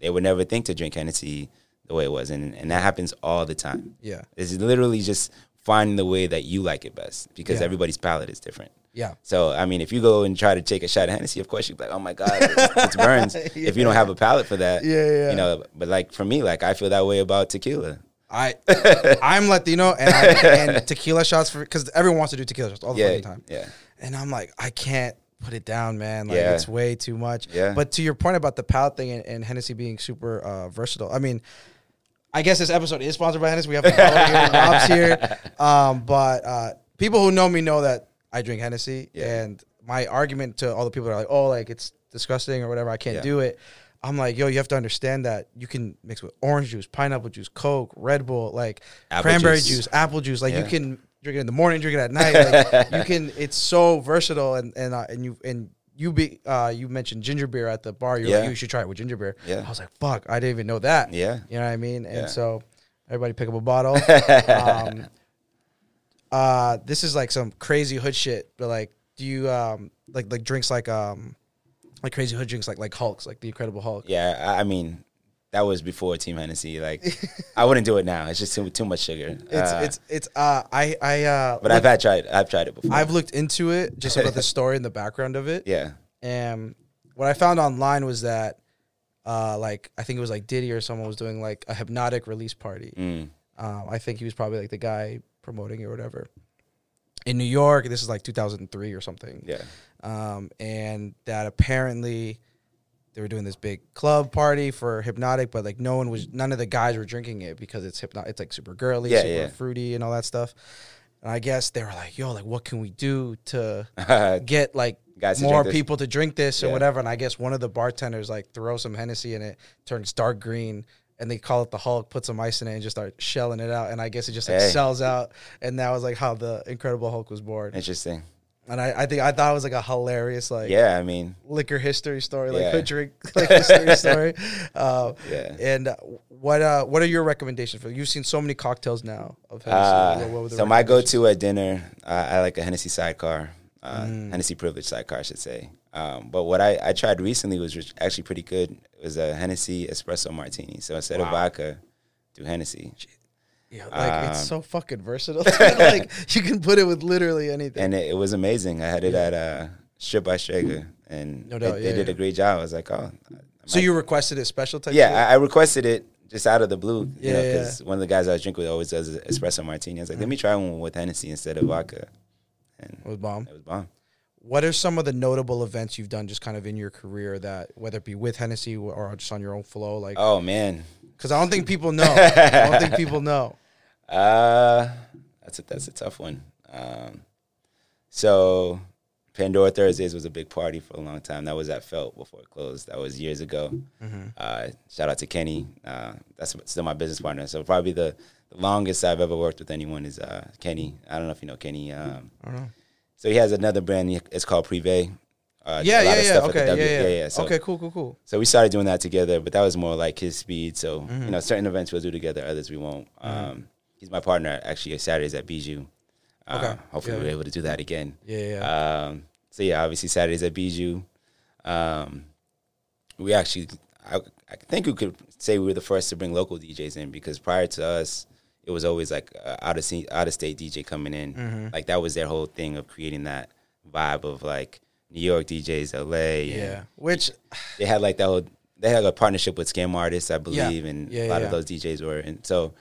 they would never think to drink Hennessy the way it was. And that happens all the time. Yeah. It's literally just finding the way that you like it best because everybody's palate is different. Yeah. So, I mean, if you go and try to take a shot of Hennessy, of course, you're like, "Oh, my God, it burns." If you don't have a palate for that. Yeah. You know, but like for me, like I feel that way about tequila. I'm Latino and tequila shots because everyone wants to do tequila shots all the fucking time. Yeah. And I'm like, I can't put it down, man. Like it's way too much. Yeah. But to your point about the palate thing and Hennessy being super versatile, I mean, I guess this episode is sponsored by Hennessy. We have Rob's here, but people who know me know that I drink Hennessy. Yeah. And my argument to all the people that are like, "Oh, like it's disgusting" or whatever, I can't do it. I'm like, yo, you have to understand that you can mix with orange juice, pineapple juice, Coke, Red Bull, like apple cranberry juice, apple juice. Like you can drink it in the morning, drink it at night. Like you can, it's so versatile. You mentioned ginger beer at the bar. You're like, you should try it with ginger beer. Yeah. I was like, fuck, I didn't even know that. Yeah. You know what I mean? And so everybody pick up a bottle. This is like some crazy hood shit, but like, do you, like drinks like crazy hood drinks, like Hulk's, like the Incredible Hulk. Yeah. I mean, that was before Team Hennessy. Like, I wouldn't do it now. It's just too much sugar. I've tried it before. I've looked into it, just about the story and the background of it. Yeah. And what I found online was that, like, I think it was like Diddy or someone was doing like a hypnotic release party. I think he was probably like the guy promoting it or whatever. In New York, this is like 2003 or something. Yeah. And that apparently they were doing this big club party for Hypnotic, but like no one was, none of the guys were drinking it because it's Hypnotic. It's like super girly, super fruity, and all that stuff. And I guess they were like, "Yo, like, what can we do to get like more people to drink this or whatever?" And I guess one of the bartenders like throw some Hennessy in it, turns dark green, and they call it the Hulk, put some ice in it, and just start shelling it out. And I guess it just like sells out. And that was like how the Incredible Hulk was born. Interesting. And I thought it was like a hilarious, like, liquor history story, like hood drink like history story. And what are your recommendations for? You've seen so many cocktails now of Hennessy. So my go-to at dinner, I like a Hennessy sidecar, Hennessy privilege sidecar, I should say. But what I tried recently was actually pretty good. It was a Hennessy espresso martini. So instead of vodka, do Hennessy. Yeah, like it's so fucking versatile. Like you can put it with literally anything. And it was amazing. I had it at Strip by Strager, and they did a great job. I was like, oh. So you requested a special type? Yeah, I requested it just out of the blue. You know, because one of the guys I was drinking with always does espresso martini. I was like, let me try one with Hennessy instead of vodka. And it was bomb. It was bomb. What are some of the notable events you've done just kind of in your career that, whether it be with Hennessy or just on your own flow? Like, oh, man. Because I don't think people know. I don't think people know. That's a tough one. So Pandora Thursdays was a big party for a long time. That was at Felt before it closed. That was years ago. Mm-hmm. Shout out to Kenny. That's still my business partner. So probably the longest I've ever worked with anyone is Kenny. I don't know if you know Kenny. I don't know. So he has another brand. It's called Privé. So, okay, cool. So we started doing that together, but that was more like his speed. So you know, certain events we'll do together, others we won't. He's my partner, actually, at Saturdays at Bijou. Hopefully we're able to do that again. So, yeah, obviously Saturdays at Bijou. We actually, I think we could say we were the first to bring local DJs in, because prior to us, it was always like out-of-state DJ coming in. Like that was their whole thing of creating that vibe of like New York DJs, LA. Which they had like that whole, they had a partnership with Scam Artists, I believe, and a lot of those DJs were. And so,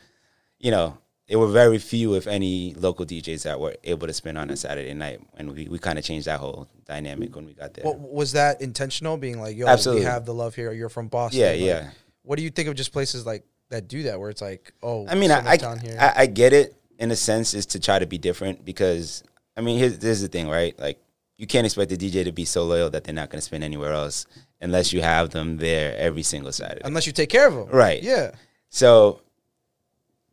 you know, there were very few, if any, local DJs that were able to spin on a Saturday night, and we kind of changed that whole dynamic when we got there. Well, was that intentional, being like, yo, we have the love here, you're from Boston? What do you think of just places like that do that, where it's like, oh, I mean, I get it in a sense, is to try to be different, because, I mean, here's the thing, right? Like, you can't expect the DJ to be so loyal that they're not going to spin anywhere else unless you have them there every single Saturday. Unless you take care of them. Right. Yeah. So,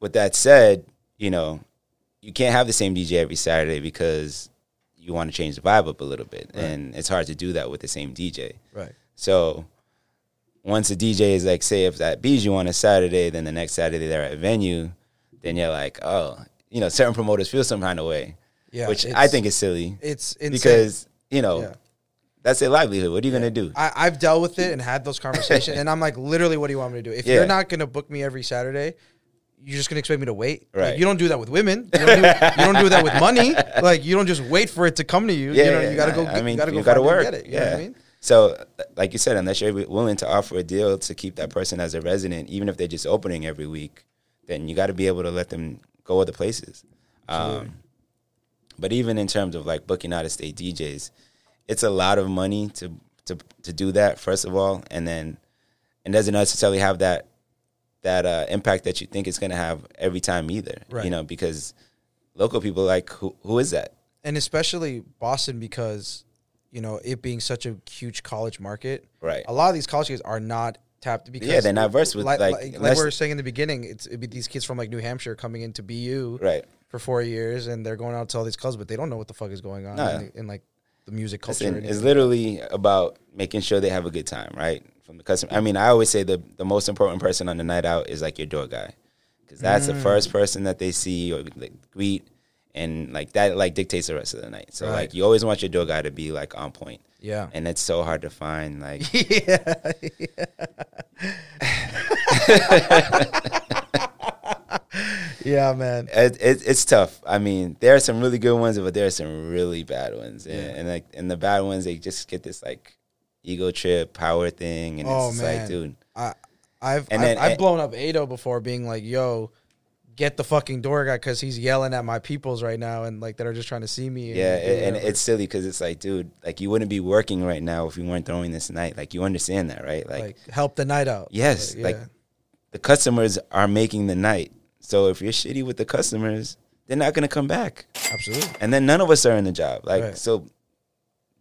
with that said, you know, you can't have the same DJ every Saturday because you want to change the vibe up a little bit. Right. And it's hard to do that with the same DJ. Right. So once a DJ is like, say, if that Bijou on a Saturday, then the next Saturday they're at a venue, then you're like, oh, you know, certain promoters feel some kind of way. Yeah. Which I think is silly. It's insane. Because, you know, that's their livelihood. What are you going to do? I've dealt with it and had those conversations. And I'm like, literally, what do you want me to do? If you're not going to book me every Saturday, you're just going to expect me to wait? Right. Like, you don't do that with women. You don't do that with money. Like, you don't just wait for it to come to you. Yeah, you know, you got to go. I mean, you got to work. Get it, you know what I mean? So, like you said, unless you're willing to offer a deal to keep that person as a resident, even if they're just opening every week, then you got to be able to let them go other places. But even in terms of, like, booking out-of-state DJs, it's a lot of money to do that, first of all, and doesn't necessarily have that impact that you think it's going to have every time either, right? You know, because local people, like, who is that? And especially Boston, because, you know, it being such a huge college market, right? A lot of these college kids are not tapped, because they're not versed with, like we were saying in the beginning, it'd be these kids from, like, New Hampshire coming into BU for 4 years, and they're going out to all these clubs, but they don't know what the fuck is going on in like the music culture. It's literally about making sure they have a good time, right? From the customer. I mean, I always say the most important person on the night out is, like, your door guy, because that's the first person that they see or, like, greet, and, like, that, like, dictates the rest of the night. So, like, you always want your door guy to be, like, on point. Yeah. And it's so hard to find, like. Yeah, man. It's tough. I mean, there are some really good ones, but there are some really bad ones. And the bad ones, they just get this, like, ego trip, power thing, and it's like, dude. I've blown up Ado before, being like, yo, get the fucking door guy because he's yelling at my peoples right now and, like, that are just trying to see me. Yeah, and it's silly because it's like, dude, like, you wouldn't be working right now if you weren't throwing this night. Like, you understand that, right? Like help the night out. Yes. Like, the customers are making the night. So if you're shitty with the customers, they're not going to come back. Absolutely. And then none of us are in the job. Like, right. So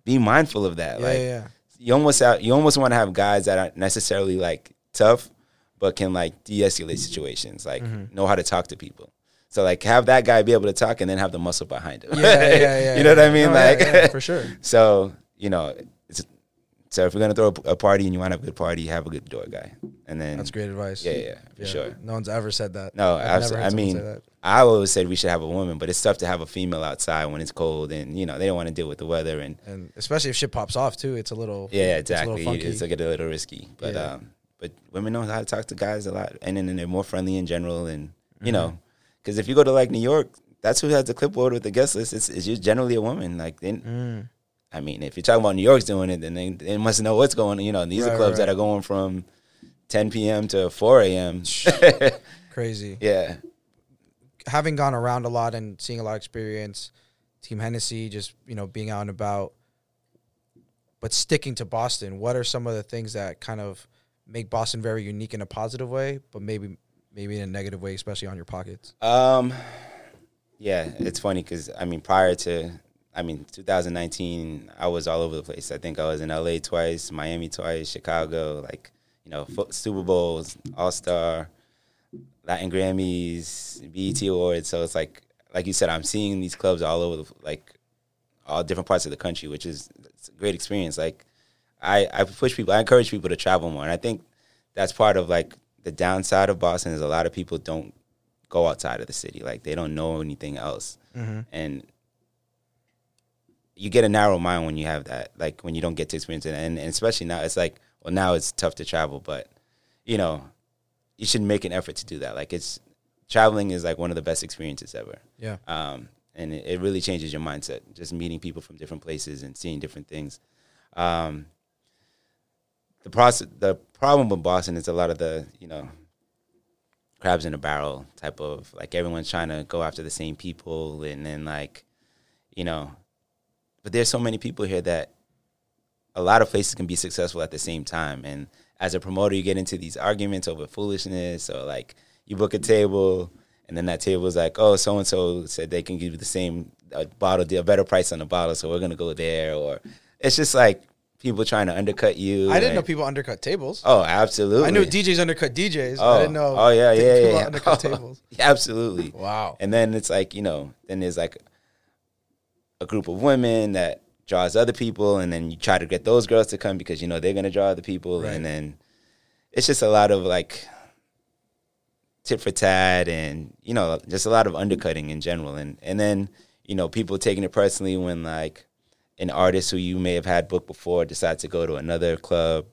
be mindful of that. Yeah, like, yeah. You almost want to have guys that aren't necessarily, like, tough, but can, like, de-escalate situations, like, know how to talk to people. So, like, have that guy be able to talk and then have the muscle behind him. Yeah. You know what I mean? No, like, yeah, for sure. So, you know, so if we're going to throw a party and you want to have a good party, have a good door guy. And then that's great advice. Yeah, for sure. No one's ever said that. No, absolutely. I mean, I always said we should have a woman, but it's tough to have a female outside when it's cold and, you know, they don't want to deal with the weather. And especially if shit pops off, too, it's a little. Yeah, exactly. It's like a little risky. But, yeah. But women know how to talk to guys a lot, and then they're more friendly in general, and, you know, because if you go to, like, New York, that's who has the clipboard with the guest list. It's just generally a woman. Like, then, I mean, if you're talking about New York's doing it, then they must know what's going on. You know, these are clubs that are going from 10 p.m. to 4 a.m. Crazy. Yeah. Having gone around a lot and seeing a lot of experience, Team Hennessy, just, you know, being out and about, but sticking to Boston, what are some of the things that kind of make Boston very unique in a positive way, but maybe in a negative way, especially on your pockets? Yeah, it's funny because, I mean, prior to, 2019, I was all over the place. I think I was in L.A. twice, Miami twice, Chicago, like, you know, Super Bowls, All-Star, Latin Grammys, BET Awards. So it's like you said, I'm seeing these clubs all over, all different parts of the country, which is a great experience. Like, I encourage people to travel more. And I think that's part of, like, the downside of Boston is a lot of people don't go outside of the city. Like, they don't know anything else. And you get a narrow mind when you have that, like, when you don't get to experience it. And especially now, it's like, well, now it's tough to travel. But, you know, you should make an effort to do that. Like, traveling is, like, one of the best experiences ever. Yeah. And it really changes your mindset, just meeting people from different places and seeing different things. The problem with Boston is a lot of the, you know, crabs in a barrel type of, like, everyone's trying to go after the same people, and then, like, you know, but there's so many people here that a lot of places can be successful at the same time. And as a promoter, you get into these arguments over foolishness, or, like, you book a table and then that table is like, oh, so-and-so said they can give you the same bottle deal, a better price on the bottle, so we're going to go there. Or it's just like, people trying to undercut you. I didn't know people undercut tables. Oh, absolutely. I knew DJs undercut DJs. Oh, I didn't know. Oh, yeah. Undercut tables. Absolutely. Wow. And then it's like, you know, then there's like a group of women that draws other people, and then you try to get those girls to come because, you know, they're going to draw other people. Right. And then it's just a lot of, like, tit for tat, and, you know, just a lot of undercutting in general. And then, you know, people taking it personally when, like, an artist who you may have had booked before decides to go to another club,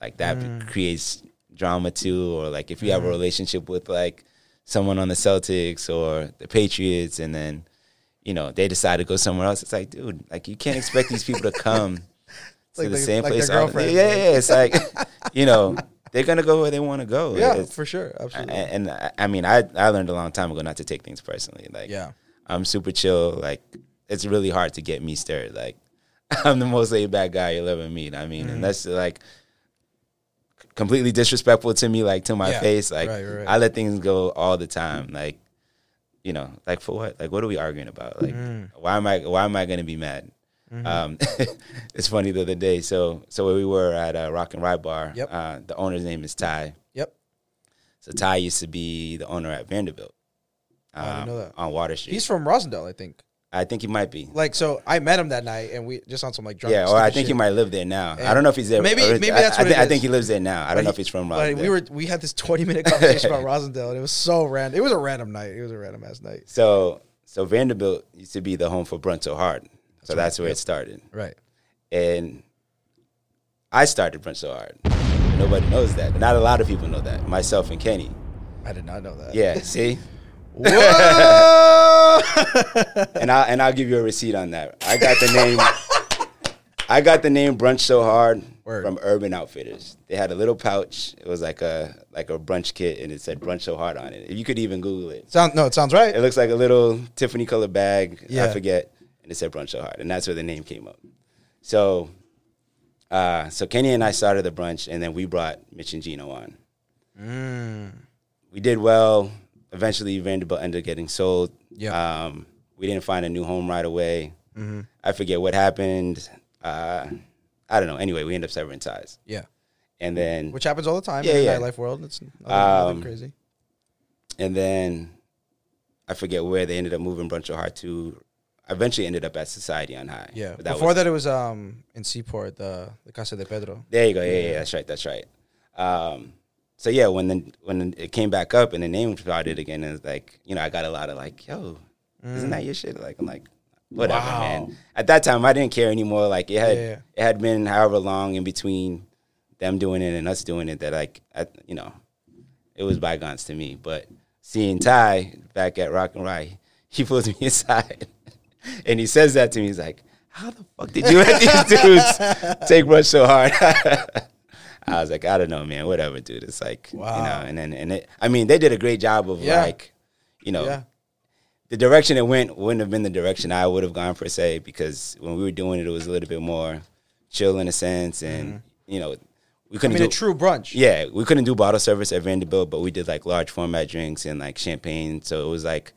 like, that creates drama too. Or, like, if you have a relationship with, like, someone on the Celtics or the Patriots, and then, you know, they decide to go somewhere else, it's like, dude, like, you can't expect these people to come to like the same place. Yeah, it's like, you know, they're going to go where they want to go. Yeah, it's, for sure. Absolutely. I learned a long time ago not to take things personally. Like, yeah. I'm super chill. Like, it's really hard to get me stirred. Like, I'm the most laid-back guy you'll ever meet. I mean, unless, like, completely disrespectful to me, like, to my face. Like, right. I let things go all the time. Like, you know, like, for what? Like, what are we arguing about? Like, why am I going to be mad? It's funny, the other day. So where we were at a Rock and Rye bar, the owner's name is Ty. Yep. So Ty used to be the owner at Vanderbilt. I didn't know that. On Water Street. He's from Roslindale, I think. I think he might be. Like, so I met him that night, and we just on some, like, drunk. Yeah, or I think he might live there now. And I don't know if he's there. Maybe that's what it is. I think he lives there now. I don't know if he's from Roslindale. We had this 20-minute conversation about Roslindale, and it was so random. It was a random night. It was a random-ass night. So Vanderbilt used to be the home for Brunch So Hard. So that's where it started. Right. And I started Brunch So Hard. Nobody knows that. Not a lot of people know that, myself and Kenny. I did not know that. Yeah, see? Whoa! And I'll give you a receipt on that. I got the name. I got the name Brunch So Hard from Urban Outfitters. They had a little pouch. It was like a brunch kit, and it said Brunch So Hard on it. You could even Google it. It sounds right. It looks like a little Tiffany color bag. Yeah. I forget. And it said Brunch So Hard, and that's where the name came up. So, so Kenny and I started the brunch, and then we brought Mitch and Gino on. Mm. We did well. Eventually, Vanderbilt ended up getting sold. Yeah. We didn't find a new home right away. Mm-hmm. I forget what happened. I don't know. Anyway, we end up severing ties. Yeah. And then... Which happens all the time in the nightlife world. It's nothing crazy. And then I forget where they ended up moving Brunch So Hard to. I eventually ended up at Society on High. Yeah. Before that, it was in Seaport, the Casa de Pedro. There you go. Yeah, that's right. So, yeah, when it came back up and the name started again, it was like, you know, I got a lot of like, yo, isn't that your shit? Like, I'm like... Whatever, wow. Man. At that time, I didn't care anymore. Like it had been however long in between them doing it and us doing it that like, it was bygones to me. But seeing Ty back at Rock and Rye, he pulls me aside and he says that to me. He's like, "How the fuck did you let these dudes take Brunch So Hard?" I was like, "I don't know, man. Whatever, dude. It's like, wow. And they did a great job of The direction it went wouldn't have been the direction I would have gone per se, because when we were doing it, it was a little bit more chill in a sense, and we couldn't do a true brunch. Yeah, we couldn't do bottle service at Vanderbilt, but we did like large format drinks and like champagne. So it was like,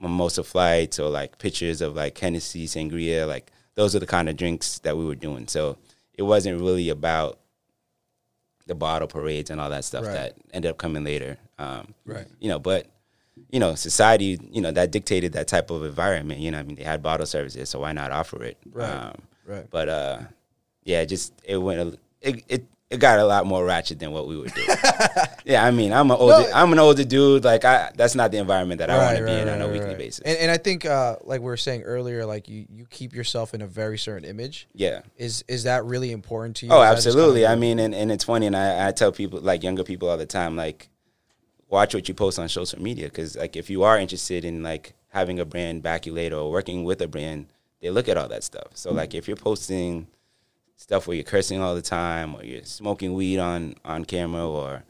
mimosa flights or like pictures of like Hennessy, sangria. Like those are the kind of drinks that we were doing. So it wasn't really about the bottle parades and all that stuff that ended up coming later. But. Society, that dictated that type of environment. They had bottle services, so why not offer it? But it got a lot more ratchet than what we would do. I'm an older dude. Like that's not the environment that I want to be in on a weekly basis. And I think, like we were saying earlier, like you keep yourself in a very certain image. Yeah, is that really important to you? Oh, absolutely. And it's funny, and I tell people, like younger people all the time, like, watch what you post on social media, because like if you are interested in like having a brand back you later or working with a brand, they look at all that stuff. So like if you're posting stuff where you're cursing all the time or you're smoking weed on camera or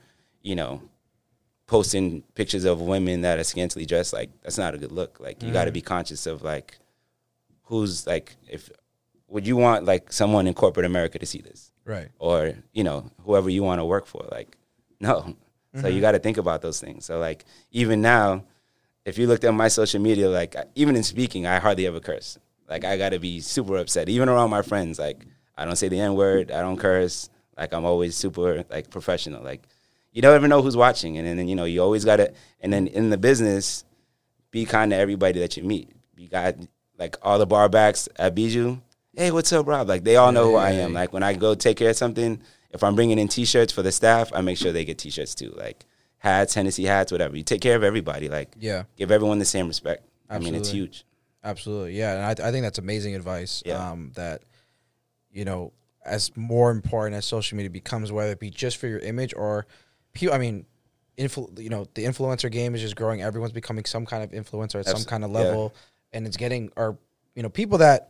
posting pictures of women that are scantily dressed, like that's not a good look. Like you got to be conscious of like who's like, if would you want like someone in corporate America to see this, right? Or whoever you want to work for, like no. So you got to think about those things. So, like, even now, if you looked at my social media, like, even in speaking, I hardly ever curse. Like, I got to be super upset. Even around my friends, like, I don't say the N-word. I don't curse. Like, I'm always super, like, professional. Like, you don't ever know who's watching. And then, you always got to, and then in the business, be kind to everybody that you meet. You got, like, all the bar backs at Bijou. Hey, what's up, Rob? Like, they all know who I am. Like, when I go take care of something, if I'm bringing in T-shirts for the staff, I make sure they get T-shirts too. Like hats, Hennessy hats, whatever. You take care of everybody. Like give everyone the same respect. Absolutely. It's huge. Absolutely, yeah. And I think that's amazing advice. Yeah. That, as more important as social media becomes, whether it be just for your image or people, the influencer game is just growing. Everyone's becoming some kind of influencer at some kind of level. Yeah. And it's getting people that,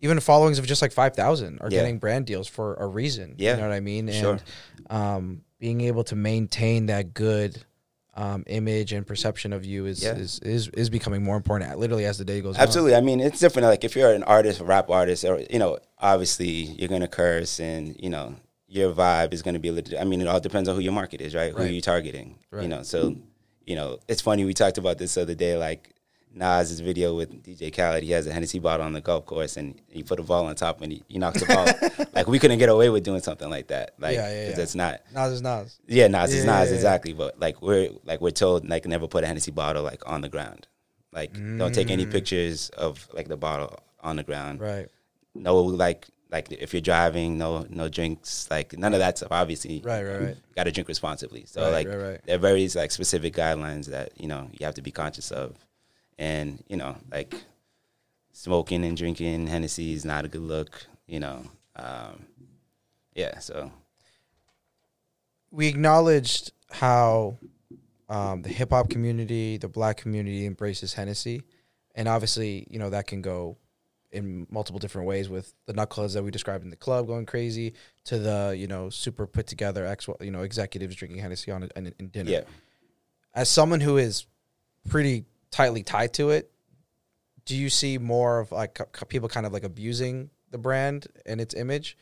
even followings of just like 5,000 are getting brand deals for a reason. Yeah. You know what I mean? And sure. Being able to maintain that good image and perception of you is becoming more important literally as the day goes on. Absolutely. It's different. Like if you're an artist, a rap artist, or, obviously you're going to curse and, your vibe is going to be legit. It all depends on who your market is, right? Who are you targeting? Right. So, it's funny. We talked about this the other day, like, Nas' video with DJ Khaled, he has a Hennessy bottle on the golf course, and he put a ball on top, and he knocks the ball. Like, we couldn't get away with doing something like that. Like, that's not... Nas is Nas. Yeah, Nas is Nas, exactly. But, like, we're told, like, never put a Hennessy bottle, like, on the ground. Like, don't take any pictures of, like, the bottle on the ground. Right. No, like if you're driving, no drinks, like, none of that stuff, obviously. Right. Got to drink responsibly. So, there are very, like, specific guidelines that, you have to be conscious of. And, like, smoking and drinking Hennessy is not a good look, so. We acknowledged how the hip-hop community, the black community embraces Hennessy. And obviously, that can go in multiple different ways, with the knuckleheads that we described in the club going crazy to the, you know, super put together executives drinking Hennessy on in dinner. Yeah. As someone who is pretty tightly tied to it, do you see more of like people kind of like abusing the brand and its image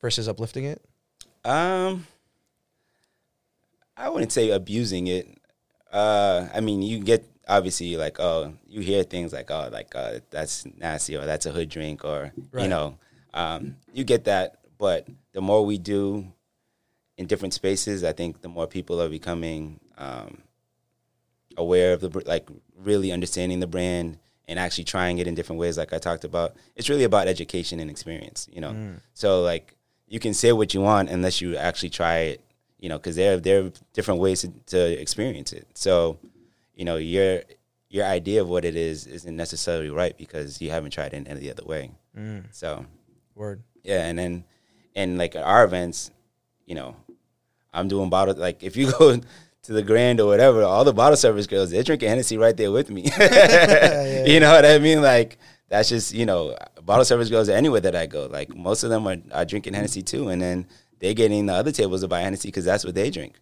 versus uplifting it? I wouldn't say abusing it. I mean, you get obviously like, oh, you hear things like, oh, like that's nasty, or that's a hood drink, or right. You know, you get that. But the more we do in different spaces, I think the more people are becoming aware of the, like, really understanding the brand and actually trying it in different ways. Like I talked about, it's really about education and experience, you know. Mm. So like, you can say what you want unless you actually try it, you know, because there are different ways to experience it. So, you know, your idea of what it is isn't necessarily right because you haven't tried it any other way. Mm. So, word, yeah. And then, and like at our events, you know, I'm doing bottles. Like if you go to the Grand or whatever, all the bottle service girls, they're drinking Hennessy right there with me. Yeah. You know what I mean? Like, that's just, you know, bottle service girls anywhere that I go. Like, most of them are drinking Hennessy too, and then they're getting the other tables to buy Hennessy because that's what they drink.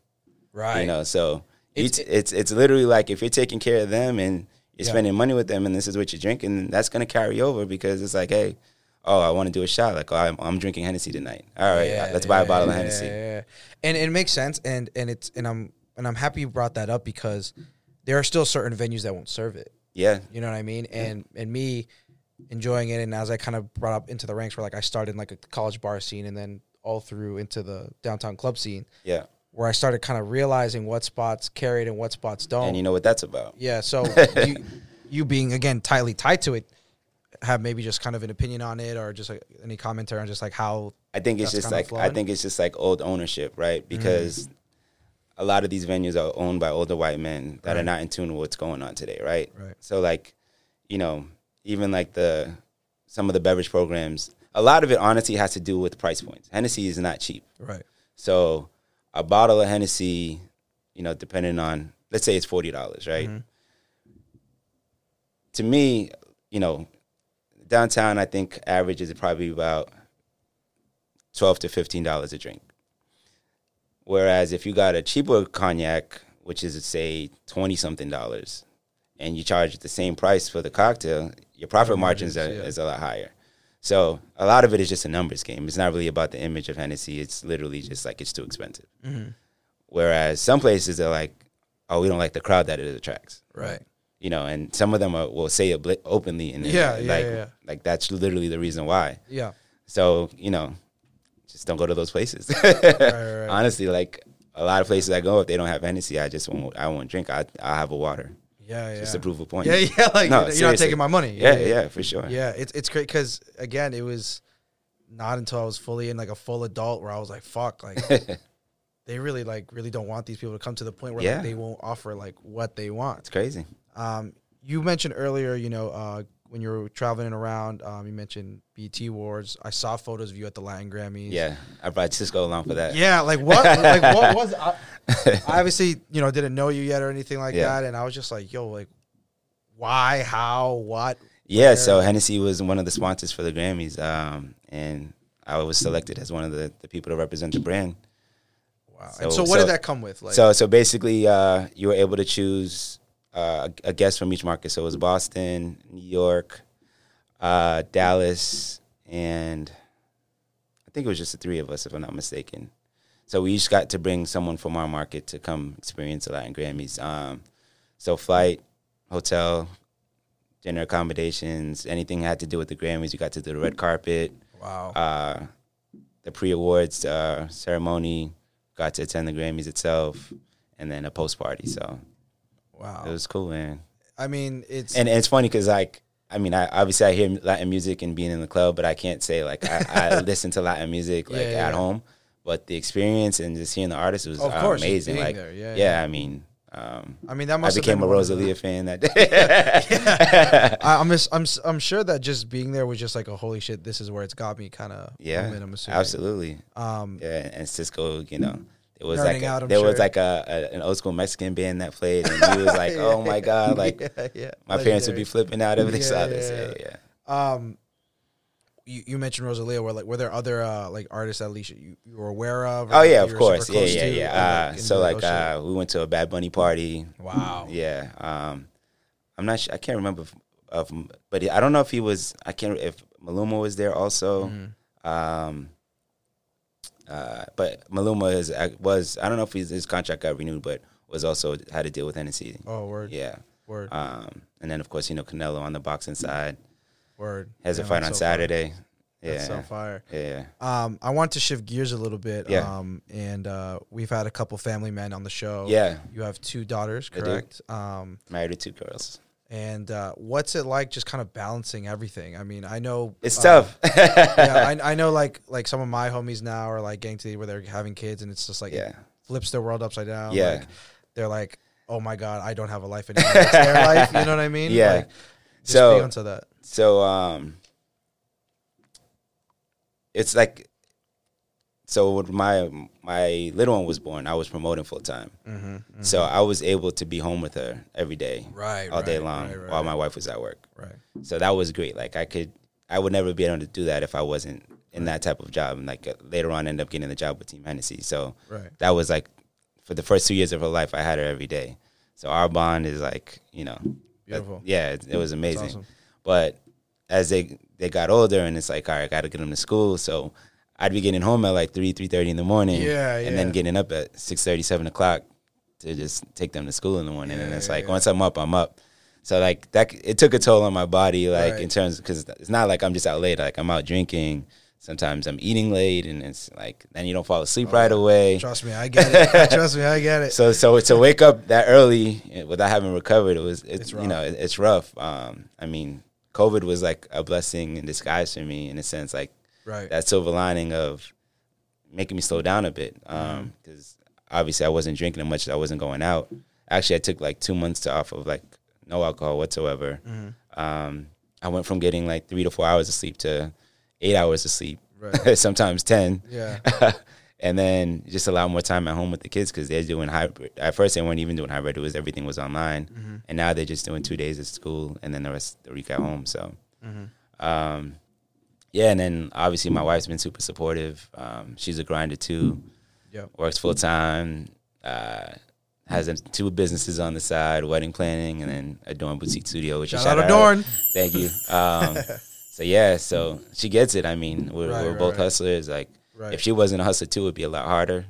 Right. You know, so it's literally like, if you're taking care of them and you're spending money with them and this is what you're drinking, that's going to carry over because it's like, hey, oh, I want to do a shot. Like, oh, I'm drinking Hennessy tonight. All right, let's buy a bottle of Hennessy. Yeah. And it makes sense, and I'm happy you brought that up because there are still certain venues that won't serve it. Yeah. You know what I mean? And me enjoying it, and as I kind of brought up into the ranks where, like, I started in, like, a college bar scene and then all through into the downtown club scene. Yeah. Where I started kind of realizing what spots carry it and what spots don't. And you know what that's about. Yeah. So you being, again, tightly tied to it, have maybe just kind of an opinion on it, or just like any commentary on just like how I think it's just like old ownership, right? Because a lot of these venues are owned by older white men that are not in tune with what's going on today, right? Right. So, like, you know, even like some of the beverage programs, a lot of it honestly has to do with price points. Hennessy is not cheap. Right. So a bottle of Hennessy, you know, depending on, let's say it's $40, right? Mm-hmm. To me, you know, downtown, I think average is probably about $12 to $15 a drink. Whereas if you got a cheaper cognac, which is, say, $20-something, and you charge the same price for the cocktail, your profit margins is a lot higher. So a lot of it is just a numbers game. It's not really about the image of Hennessy. It's literally just like, it's too expensive. Mm-hmm. Whereas some places are like, oh, we don't like the crowd that it attracts. Right. You know, and some of them will say it openly. And like, that's literally the reason why. Yeah. So, you know, just don't go to those places. Right. Honestly, like, a lot of places I go, if they don't have Hennessy, I won't drink. I'll have a water. Yeah. Just to prove a point. Yeah. Like, no, you're not taking my money. Yeah, for sure. Yeah, it's great because, again, it was not until I was fully in, like, a full adult where I was like, fuck, like, they really don't want these people to come to the point where like, they won't offer, like, what they want. It's crazy. You mentioned earlier, you know, when you were traveling around, you mentioned BET Awards. I saw photos of you at the Latin Grammys. Yeah, I brought Cisco along for that. Yeah, like, what? Like, what was? I obviously, you know, didn't know you yet or anything like that, and I was just like, yo, like, why, how, what? Yeah. Where? So Hennessy was one of the sponsors for the Grammys, and I was selected as one of the people to represent the brand. Wow. So what did that come with? Like, so basically, you were able to choose a guest from each market. So it was Boston, New York, Dallas, and I think it was just the three of us, if I'm not mistaken. So we each got to bring someone from our market to come experience the Latin Grammys. So flight, hotel, dinner accommodations, anything had to do with the Grammys. You got to do the red carpet. Wow. The pre-awards ceremony, got to attend the Grammys itself, and then a post-party, so... Wow. It was cool, man. I mean, it's... And it's funny because, like, I mean, obviously I hear Latin music and being in the club, but I can't say, like, I listen to Latin music, like, at home. But the experience and just hearing the artists was amazing. Like, I mean... that must I became a Rosalia fan that day. I'm sure that just being there was just like a holy shit, this is where it's got me kind of moment, I'm assuming. Absolutely. And Cisco, you know... It was like an old school Mexican band that played, and he was like, "Oh my god!" Like my parents would be flipping out if they saw this. Yeah. you mentioned Rosalía. Were there other like artists at least you were aware of? Oh yeah, of course. Yeah. We went to a Bad Bunny party. Wow. Yeah. I'm not sure. I can't remember of, but I don't know if he was. I can't if Maluma was there also. Mm-hmm. But Maluma was. I don't know if his contract got renewed, but was also had to deal with Hennessy. Oh, word. Yeah. Word. And then of course Canelo on the boxing side. Word. Has a fight on Saturday. Yeah. That's so fire. Yeah. I want to shift gears a little bit. Yeah. We've had a couple family men on the show. Yeah. You have two daughters, correct? Married to two girls. And what's it like just kind of balancing everything? I mean, I know it's tough. Yeah, I know like some of my homies now are like getting to the where they're having kids and it's just like it flips their world upside down. Yeah. Like, they're like, oh my God, I don't have a life anymore. It's their life. You know what I mean? Yeah. Like, just be onto that. It's like, when my little one was born, I was promoting full time. Mm-hmm, mm-hmm. So I was able to be home with her every day, day long, while my wife was at work. Right. So that was great. Like I would never be able to do that if I wasn't in that type of job. And like later on, I ended up getting the job with Team Hennessy. So that was like, for the first 2 years of her life, I had her every day. So our bond is like, beautiful. Yeah, it was amazing. Awesome. But as they got older, and it's like, all right, I got to get them to school. So I'd be getting home at like 3:30 in the morning, and then getting up at 6:30, 7 o'clock to just take them to school in the morning. Yeah, and it's like once I'm up, I'm up. So like that, it took a toll on my body, like in terms because it's not like I'm just out late. Like I'm out drinking. Sometimes I'm eating late, and it's like then you don't fall asleep right away. Trust me, I get it. So to wake up that early without having recovered, it's rough. It's rough. I mean, COVID was like a blessing in disguise for me in a sense, like that silver lining of making me slow down a bit because obviously I wasn't drinking much. I wasn't going out. Actually, I took like 2 months off of like no alcohol whatsoever. Mm-hmm. I went from getting like 3 to 4 hours of sleep to 8 hours of sleep, sometimes 10. Yeah. And then just a lot more time at home with the kids because they're doing hybrid. At first, they weren't even doing hybrid. It was everything was online. Mm-hmm. And now they're just doing 2 days at school and then the rest of the week at home. So, and then obviously my wife's been super supportive. She's a grinder too. Yep. Works full time. Has two businesses on the side, wedding planning and then Adorn Boutique Studio. Which shout out Adorn. Thank you. So she gets it. I mean, we're both hustlers. Like, if she wasn't a hustler too, it would be a lot harder,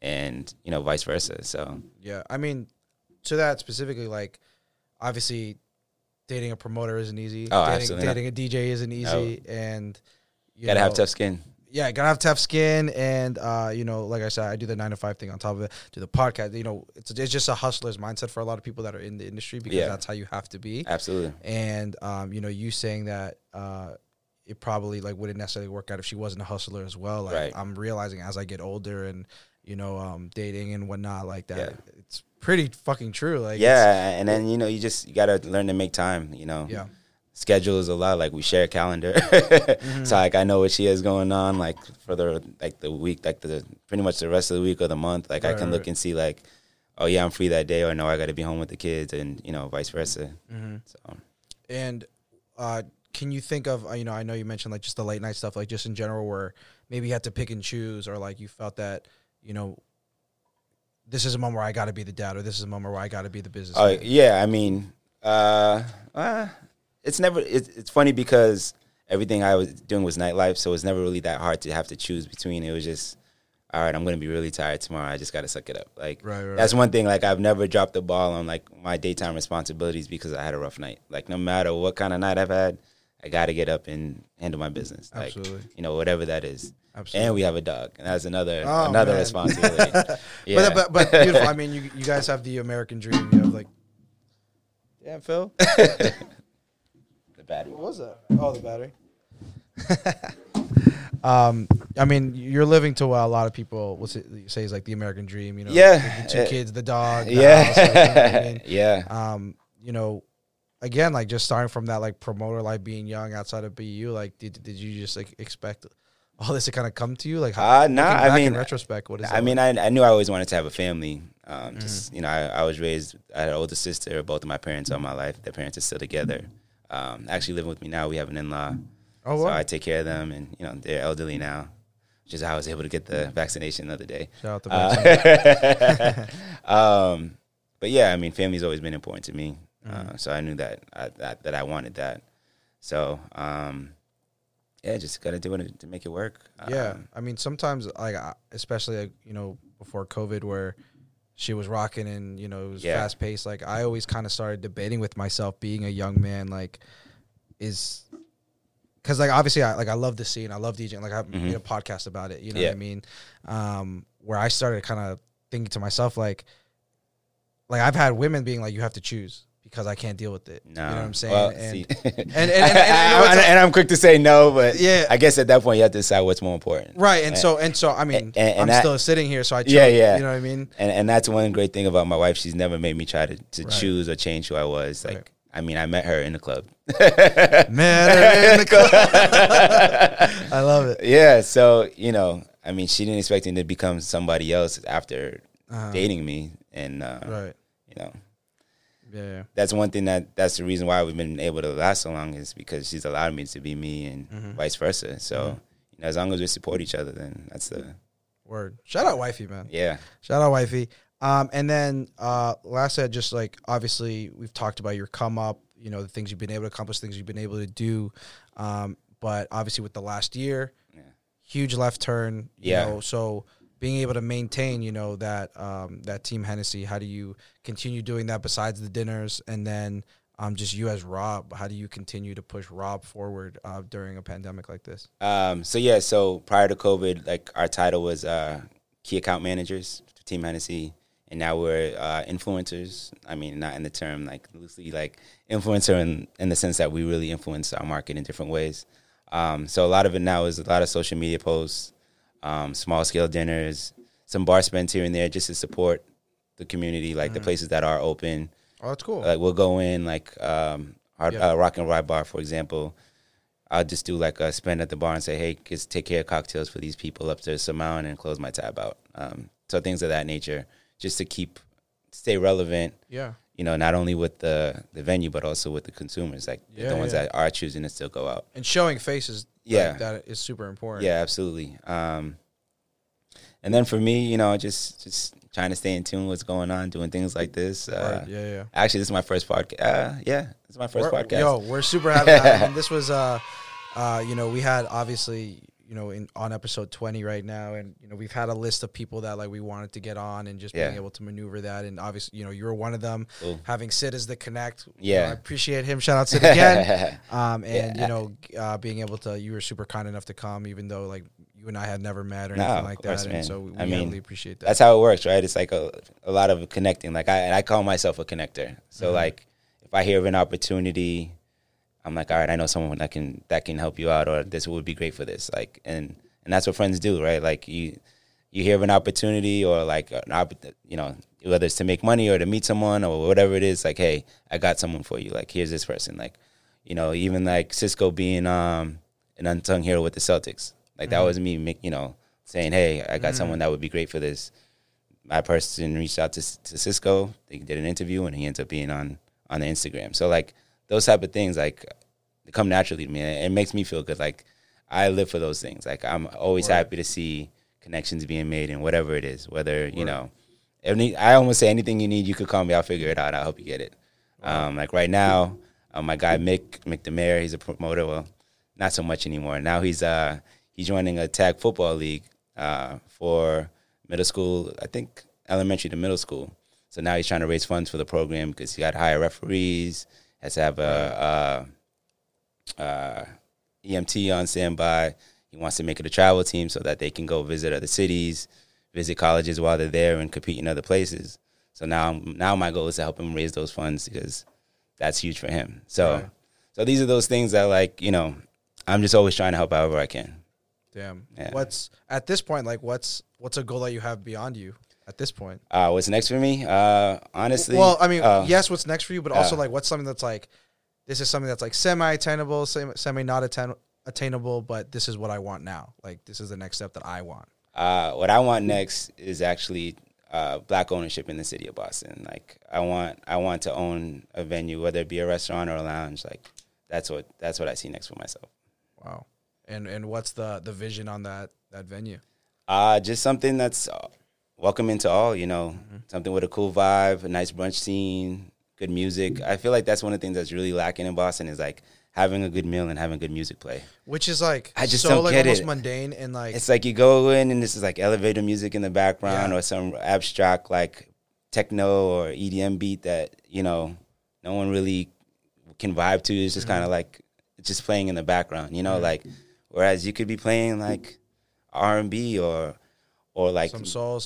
and vice versa. So yeah, I mean, to that specifically, like, obviously, dating a promoter isn't easy. Oh, absolutely not. Dating a DJ isn't easy, and you gotta have tough skin. Yeah, gotta have tough skin, and like I said, I do the 9-to-5 thing on top of it, do the podcast. It's just a hustler's mindset for a lot of people that are in the industry because that's how you have to be. Absolutely. And you saying that it probably like wouldn't necessarily work out if she wasn't a hustler as well. Like I'm realizing as I get older and dating and whatnot like that, it's pretty fucking true. Like and then you gotta learn to make time. Schedule is a lot. Like we share a calendar, mm-hmm. So like I know what she has going on, like for the week, like the pretty much the rest of the week or the month. Like I can look and see like, oh yeah, I'm free that day, or no, I got to be home with the kids, and vice versa. Mm-hmm. So, and can you think of I know you mentioned like just the late night stuff, like just in general, where maybe you had to pick and choose, or like you felt that this is a moment where I got to be the dad, or this is a moment where I got to be the business. Oh yeah, I mean, it's funny because everything I was doing was nightlife, so it's never really that hard to have to choose between. It was just, all right, I'm going to be really tired tomorrow. I just got to suck it up. Like that's one thing. Like I've never dropped the ball on like my daytime responsibilities because I had a rough night. Like no matter what kind of night I've had, I got to get up and handle my business. Absolutely. Like, whatever that is. Absolutely. And we have a dog, and that's another responsibility. Yeah. But beautiful. I mean, you guys have the American dream. You have like, damn Phil. Battery. What was that? Oh, the battery. I mean, you're living to what a lot of people will say is like the American dream, the two kids, the dog, the house, again, like just starting from that, like promoter life, being young outside of BU, like did you just like expect all this to kind of come to you? Like how in retrospect, what is it? I mean, I knew I always wanted to have a family. I was raised, I had an older sister, both of my parents all my life, their parents are still together. Actually living with me now, we have an in-law Oh, wow. So I take care of them, and you know they're elderly now, which is how I was able to get the vaccination the other day. Shout out to but yeah, I mean, family's always been important to me, so I knew that I wanted that. So yeah, just gotta do it to make it work. Yeah, I mean, sometimes like especially like, you know, before COVID, where she was rocking and you know it was fast paced. Like I always kind of started debating with myself, being a young man, like is. Because, like, obviously, I love the scene. I love DJing. Like, I made a podcast about it. You know what I mean? Where I started kind of thinking to myself, like, I've had women being like, you have to choose because I can't deal with it. No. You know what I'm saying? Well, and I'm quick to say no, but yeah, I guess at that point, you have to decide what's more important. Right. And so I mean, I'm still sitting here, so I chose. Yeah. You know what I mean? And that's one great thing about my wife. She's never made me try to choose or change who I was. Like, I mean, I met her in the club. I love it. Yeah, so, you know, I mean, she didn't expect me to become somebody else after dating me. And, you know, that's one thing that's the reason why we've been able to last so long is because she's allowed me to be me and vice versa. So, you know, as long as we support each other, then that's the word. Shout out wifey, man. Yeah. Shout out wifey. And then last said, just like, obviously, we've talked about your come up, you know, the things you've been able to accomplish, things you've been able to do. But obviously with the last year, huge left turn, you know, so being able to maintain, you know, that that Team Hennessy, how do you continue doing that besides the dinners? And then just you as Rob, how do you continue to push Rob forward during a pandemic like this? So prior to COVID, like our title was Key Account Managers for Team Hennessy. And now we're influencers. I mean, not in the term, like, loosely, like, influencer in the sense that we really influence our market in different ways. So a lot of it now is a lot of social media posts, small-scale dinners, some bar spends here and there just to support the community, like the places that are open. Oh, that's cool. Like, we'll go in, like, our Rock and Rye bar, for example. I'll just do, like, a spend at the bar and say, hey, just take care of cocktails for these people up to this amount and close my tab out. So things of that nature. Just to stay relevant, you know, not only with the venue, but also with the consumers, like the ones that are choosing to still go out. And showing faces like that is super important. Yeah, absolutely. And then for me, you know, just trying to stay in tune with what's going on, doing things like this. Actually, this is my first podcast. This is my first podcast. Yo, we're super happy to have you. This was, you know, we had obviously... you know, on episode 20 right now. And, you know, we've had a list of people that, like, we wanted to get on and just being able to maneuver that. And, obviously, you know, you were one of them. Ooh. Having Sid as the connect. Yeah. You know, I appreciate him. Shout out Sid again. You know, being able to – you were super kind enough to come even though, like, you and I had never met or anything like that. Man. And so we really appreciate that. That's how it works, right? It's, like, a lot of connecting. Like, I call myself a connector. So, like, if I hear of an opportunity – I'm like, all right, I know someone that can help you out, or this would be great for this. Like, and that's what friends do, right? Like, you hear of an opportunity, or like, you know, whether it's to make money or to meet someone or whatever it is. Like, hey, I got someone for you. Like, here's this person. Like, you know, even like Cisco being an unsung hero with the Celtics. Like, that was me, you know, saying, hey, I got someone that would be great for this. My person reached out to Cisco. They did an interview, and he ends up being on the Instagram. So like. Those type of things, like, they come naturally to me. It makes me feel good. Like, I live for those things. Like, I'm always happy to see connections being made in whatever it is. Whether, you know, I almost say anything you need, you could call me. I'll figure it out. I'll help you get it. Like, right now, my guy Mick the Mayor, he's a promoter. Well, not so much anymore. Now he's joining a tag football league for middle school, I think elementary to middle school. So now he's trying to raise funds for the program because he got to hire referees, has to have a EMT on standby. He wants to make it a travel team so that they can go visit other cities, visit colleges while they're there, and compete in other places. So now my goal is to help him raise those funds because that's huge for him. So these are those things that, like, you know, I'm just always trying to help however I can. Damn. Yeah. What's at this point, like, what's a goal that you have beyond you? At this point, what's next for me? Honestly, well, I mean, yes, what's next for you, but also, like, what's something that's like, this is something that's like semi-attainable, semi not attainable, but this is what I want now. Like, this is the next step that I want. What I want next is actually Black ownership in the city of Boston. Like, I want to own a venue, whether it be a restaurant or a lounge. Like, that's what I see next for myself. Wow. And what's the vision on that venue? Just something that's welcoming to all, you know, mm-hmm. something with a cool vibe, a nice brunch scene, good music. I feel like that's one of the things that's really lacking in Boston is like having a good meal and having good music play. Which is like, I just so don't like get almost it. Mundane and like. It's like you go in and this is like elevator music in the background yeah. or some abstract like techno or EDM beat that, you know, no one really can vibe to. It's just mm-hmm. kind of like, it's just playing in the background, you know, mm-hmm. like, whereas you could be playing like R&B or like some soul,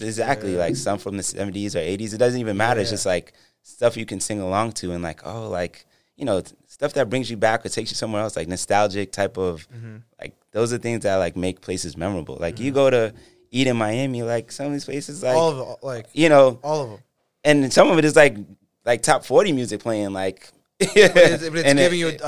exactly, yeah. like some from the 70s or 80s. It doesn't even matter. Yeah. It's just like stuff you can sing along to and like, oh, like, you know, stuff that brings you back or takes you somewhere else, like nostalgic type of, mm-hmm. like, those are things that like make places memorable. Like mm-hmm. you go to eat in Miami, like some of these places, like, all of them, like, you know, all of them. And some of it is like top 40 music playing, like, yeah, but it's giving you a good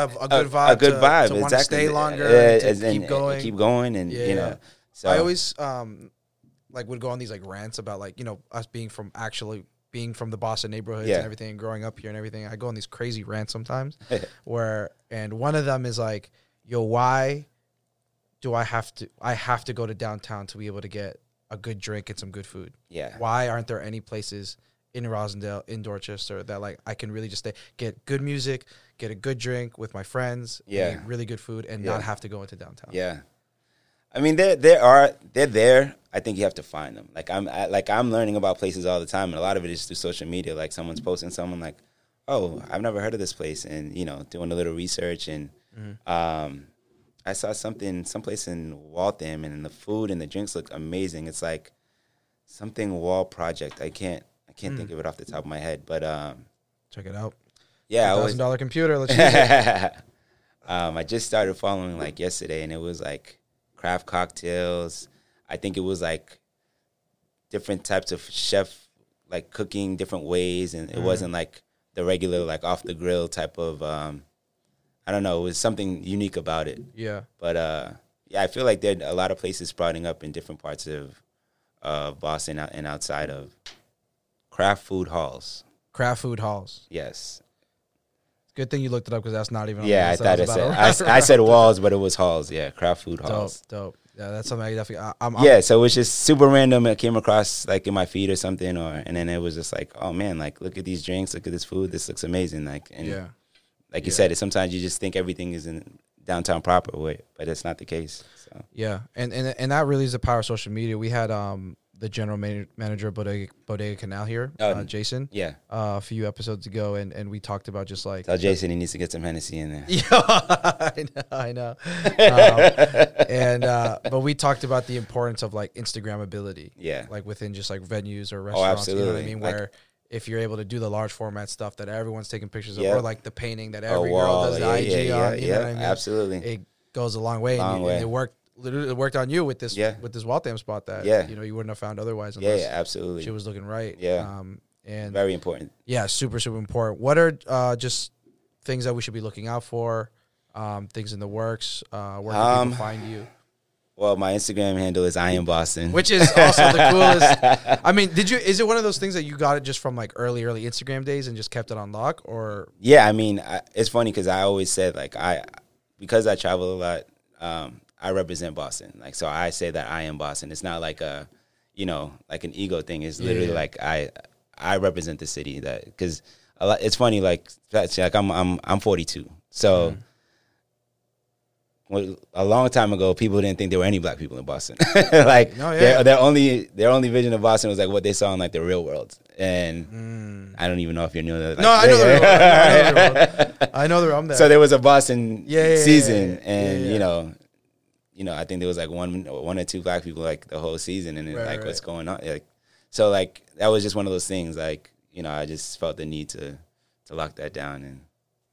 vibe. A good vibe. To exactly. want to stay longer, and keep going. And keep going, and yeah, you know. Yeah. So I always like would go on these like rants about like, you know, us being from the Boston neighborhoods yeah. and everything, and growing up here and everything. I go on these crazy rants sometimes, and one of them is like, yo, why do I have to go to downtown to be able to get a good drink and some good food? Yeah. Why aren't there any places in Roslindale, in Dorchester, that like I can really just stay, get good music, get a good drink with my friends, yeah, eat really good food, and yeah. not have to go into downtown? Yeah, I mean they're there. I think you have to find them. Like I'm learning about places all the time, and a lot of it is through social media. Like someone's posting someone like, oh, I've never heard of this place, and you know, doing a little research, and mm-hmm. I saw someplace in Waltham, and the food and the drinks looked amazing. It's like something wall project. I can't think of it off the top of my head, but check it out. Yeah, $1,000 computer. Let's use it. I just started following like yesterday, and it was like craft cocktails. I think it was like different types of chef like cooking different ways, and it wasn't like the regular like off the grill type of. I don't know. It was something unique about it. Yeah, but yeah, I feel like there are a lot of places sprouting up in different parts of Boston and outside of. Craft food halls. Yes. Good thing you looked it up because that's not even on the list. Yeah, I said walls, but it was halls. Yeah, craft food halls. Dope. Yeah, that's something I definitely. Yeah, so it was just super random. I came across like in my feed or something, and then it was just like, oh man, like look at these drinks, look at this food, this looks amazing. Like and yeah, like you said, sometimes you just think everything is in downtown proper way, but that's not the case. So. Yeah, and that really is the power of social media. We had the general manager of Bodega Canal here, Jason. Yeah. A few episodes ago, and we talked about just like... Tell Jason he needs to get some Hennessy in there. Yeah, I know. But we talked about the importance of like Instagrammability. Yeah. Like within just like venues or restaurants. Oh, absolutely. You know what I mean? Where if you're able to do the large format stuff that everyone's taking pictures of, or like the painting that every girl does the IG on. You know what I mean? Absolutely. It goes a long way. And it worked. Literally worked on you with this Waltham spot that you know you wouldn't have found otherwise unless absolutely she was looking right and very important super important. What are just things that we should be looking out for, things in the works, where can people find you? Well, my Instagram handle is I Am Boston, which is also the coolest. I mean, is it one of those things that you got it just from like early Instagram days and just kept it on lock? Or I mean, it's funny because I always said like because I travel a lot, I represent Boston. Like, so I say that I am Boston. It's not like a, you know, like an ego thing. It's literally like I represent the city. That 'cause a lot, it's funny, like I'm 42. So a long time ago, people didn't think there were any black people in Boston. Like their only vision of Boston was like what they saw in like the Real World. And I don't even know if you knew that. Like, no, I know the Real World. I'm there. So there was a Boston season, and you know, I think there was like one or two black people like the whole season, and then what's going on? Like, so like that was just one of those things. Like, you know, I just felt the need to lock that down, and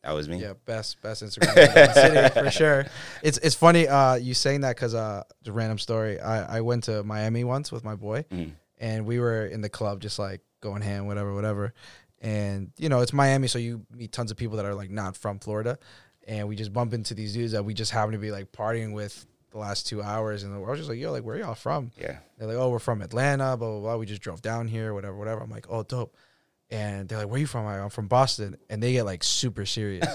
that was me. Yeah, best Instagram in the city for sure. It's funny you saying that because the random story. I went to Miami once with my boy, and we were in the club just like going ham, whatever, and you know it's Miami, so you meet tons of people that are like not from Florida, and we just bump into these dudes that we just happen to be like partying with the last 2 hours, and I was just like, yo, like, where y'all from? Yeah. They're like, oh, we're from Atlanta, blah, blah, blah. We just drove down here, whatever. I'm like, oh, dope. And they're like, where are you from? I'm from Boston. And they get like super serious.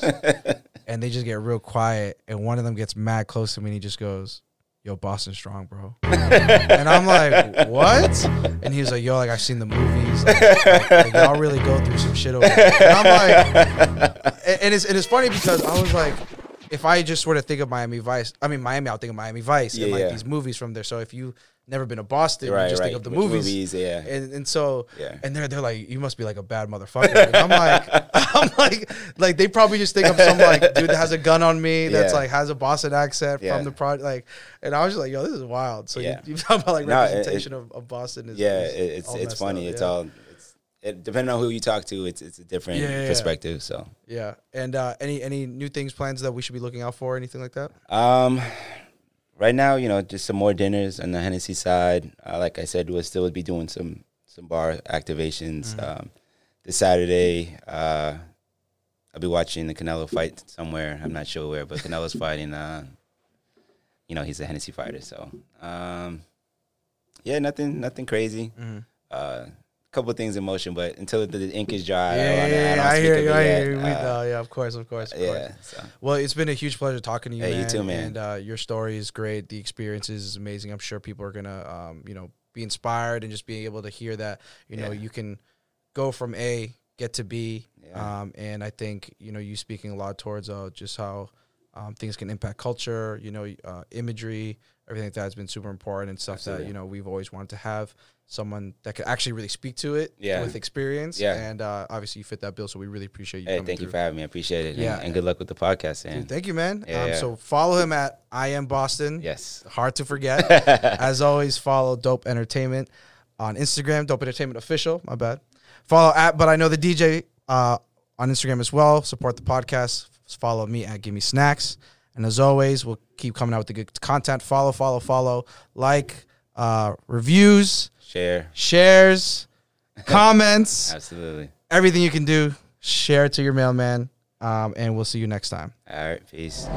And they just get real quiet. And one of them gets mad close to me and he just goes, yo, Boston Strong, bro. And I'm like, what? And he was like, yo, like, I've seen the movies. Like, y'all really go through some shit over there. And I'm like, and it's funny because I was like, if I just sort of think of Miami Vice, I mean, Miami, I'll think of Miami Vice and like these movies from there. So if you never been to Boston, you just think of the movies. And they're like, you must be like a bad motherfucker. And I'm like, like they probably just think I'm some like dude that has a gun on me, that's like has a Boston accent from the project. Like, and I was just like, yo, this is wild. So you talk about like representation of Boston is it's funny. Up. It's all depending on who you talk to, it's a different perspective. So And any new things, plans that we should be looking out for, anything like that? Right now, you know, just some more dinners on the Hennessy side. Like I said, we'll still be doing some bar activations. This Saturday, I'll be watching the Canelo fight somewhere. I'm not sure where, but Canelo's fighting. You know, he's a Hennessy fighter, so yeah, nothing crazy. Couple of things in motion, but until the ink is dry, I hear you. Yeah, of course. So. Well, it's been a huge pleasure talking to you. Hey, you too, man. And your story is great. The experience is amazing. I'm sure people are gonna, you know, be inspired and just being able to hear that, you know, you can go from A get to B. And I think you know you speaking a lot towards just how things can impact culture, you know, imagery, everything like that has been super important and stuff that you know we've always wanted to have. Someone that could actually really speak to it with experience. And obviously you fit that bill, so we really appreciate you. Hey, thank you for having me. I appreciate it. Yeah. And good luck with the podcast, man. Dude, thank you, man. So follow him at I Am Boston. Yes. Hard to forget. As always, follow Dope Entertainment on Instagram, Dope Entertainment Official. My bad. Follow at But I Know the DJ on Instagram as well. Support the podcast. Follow me at Gimme Snacks. And as always, we'll keep coming out with the good content. Follow. Like, reviews. Shares, comments. Absolutely. Everything you can do, share it to your mailman. And we'll see you next time. All right. Peace.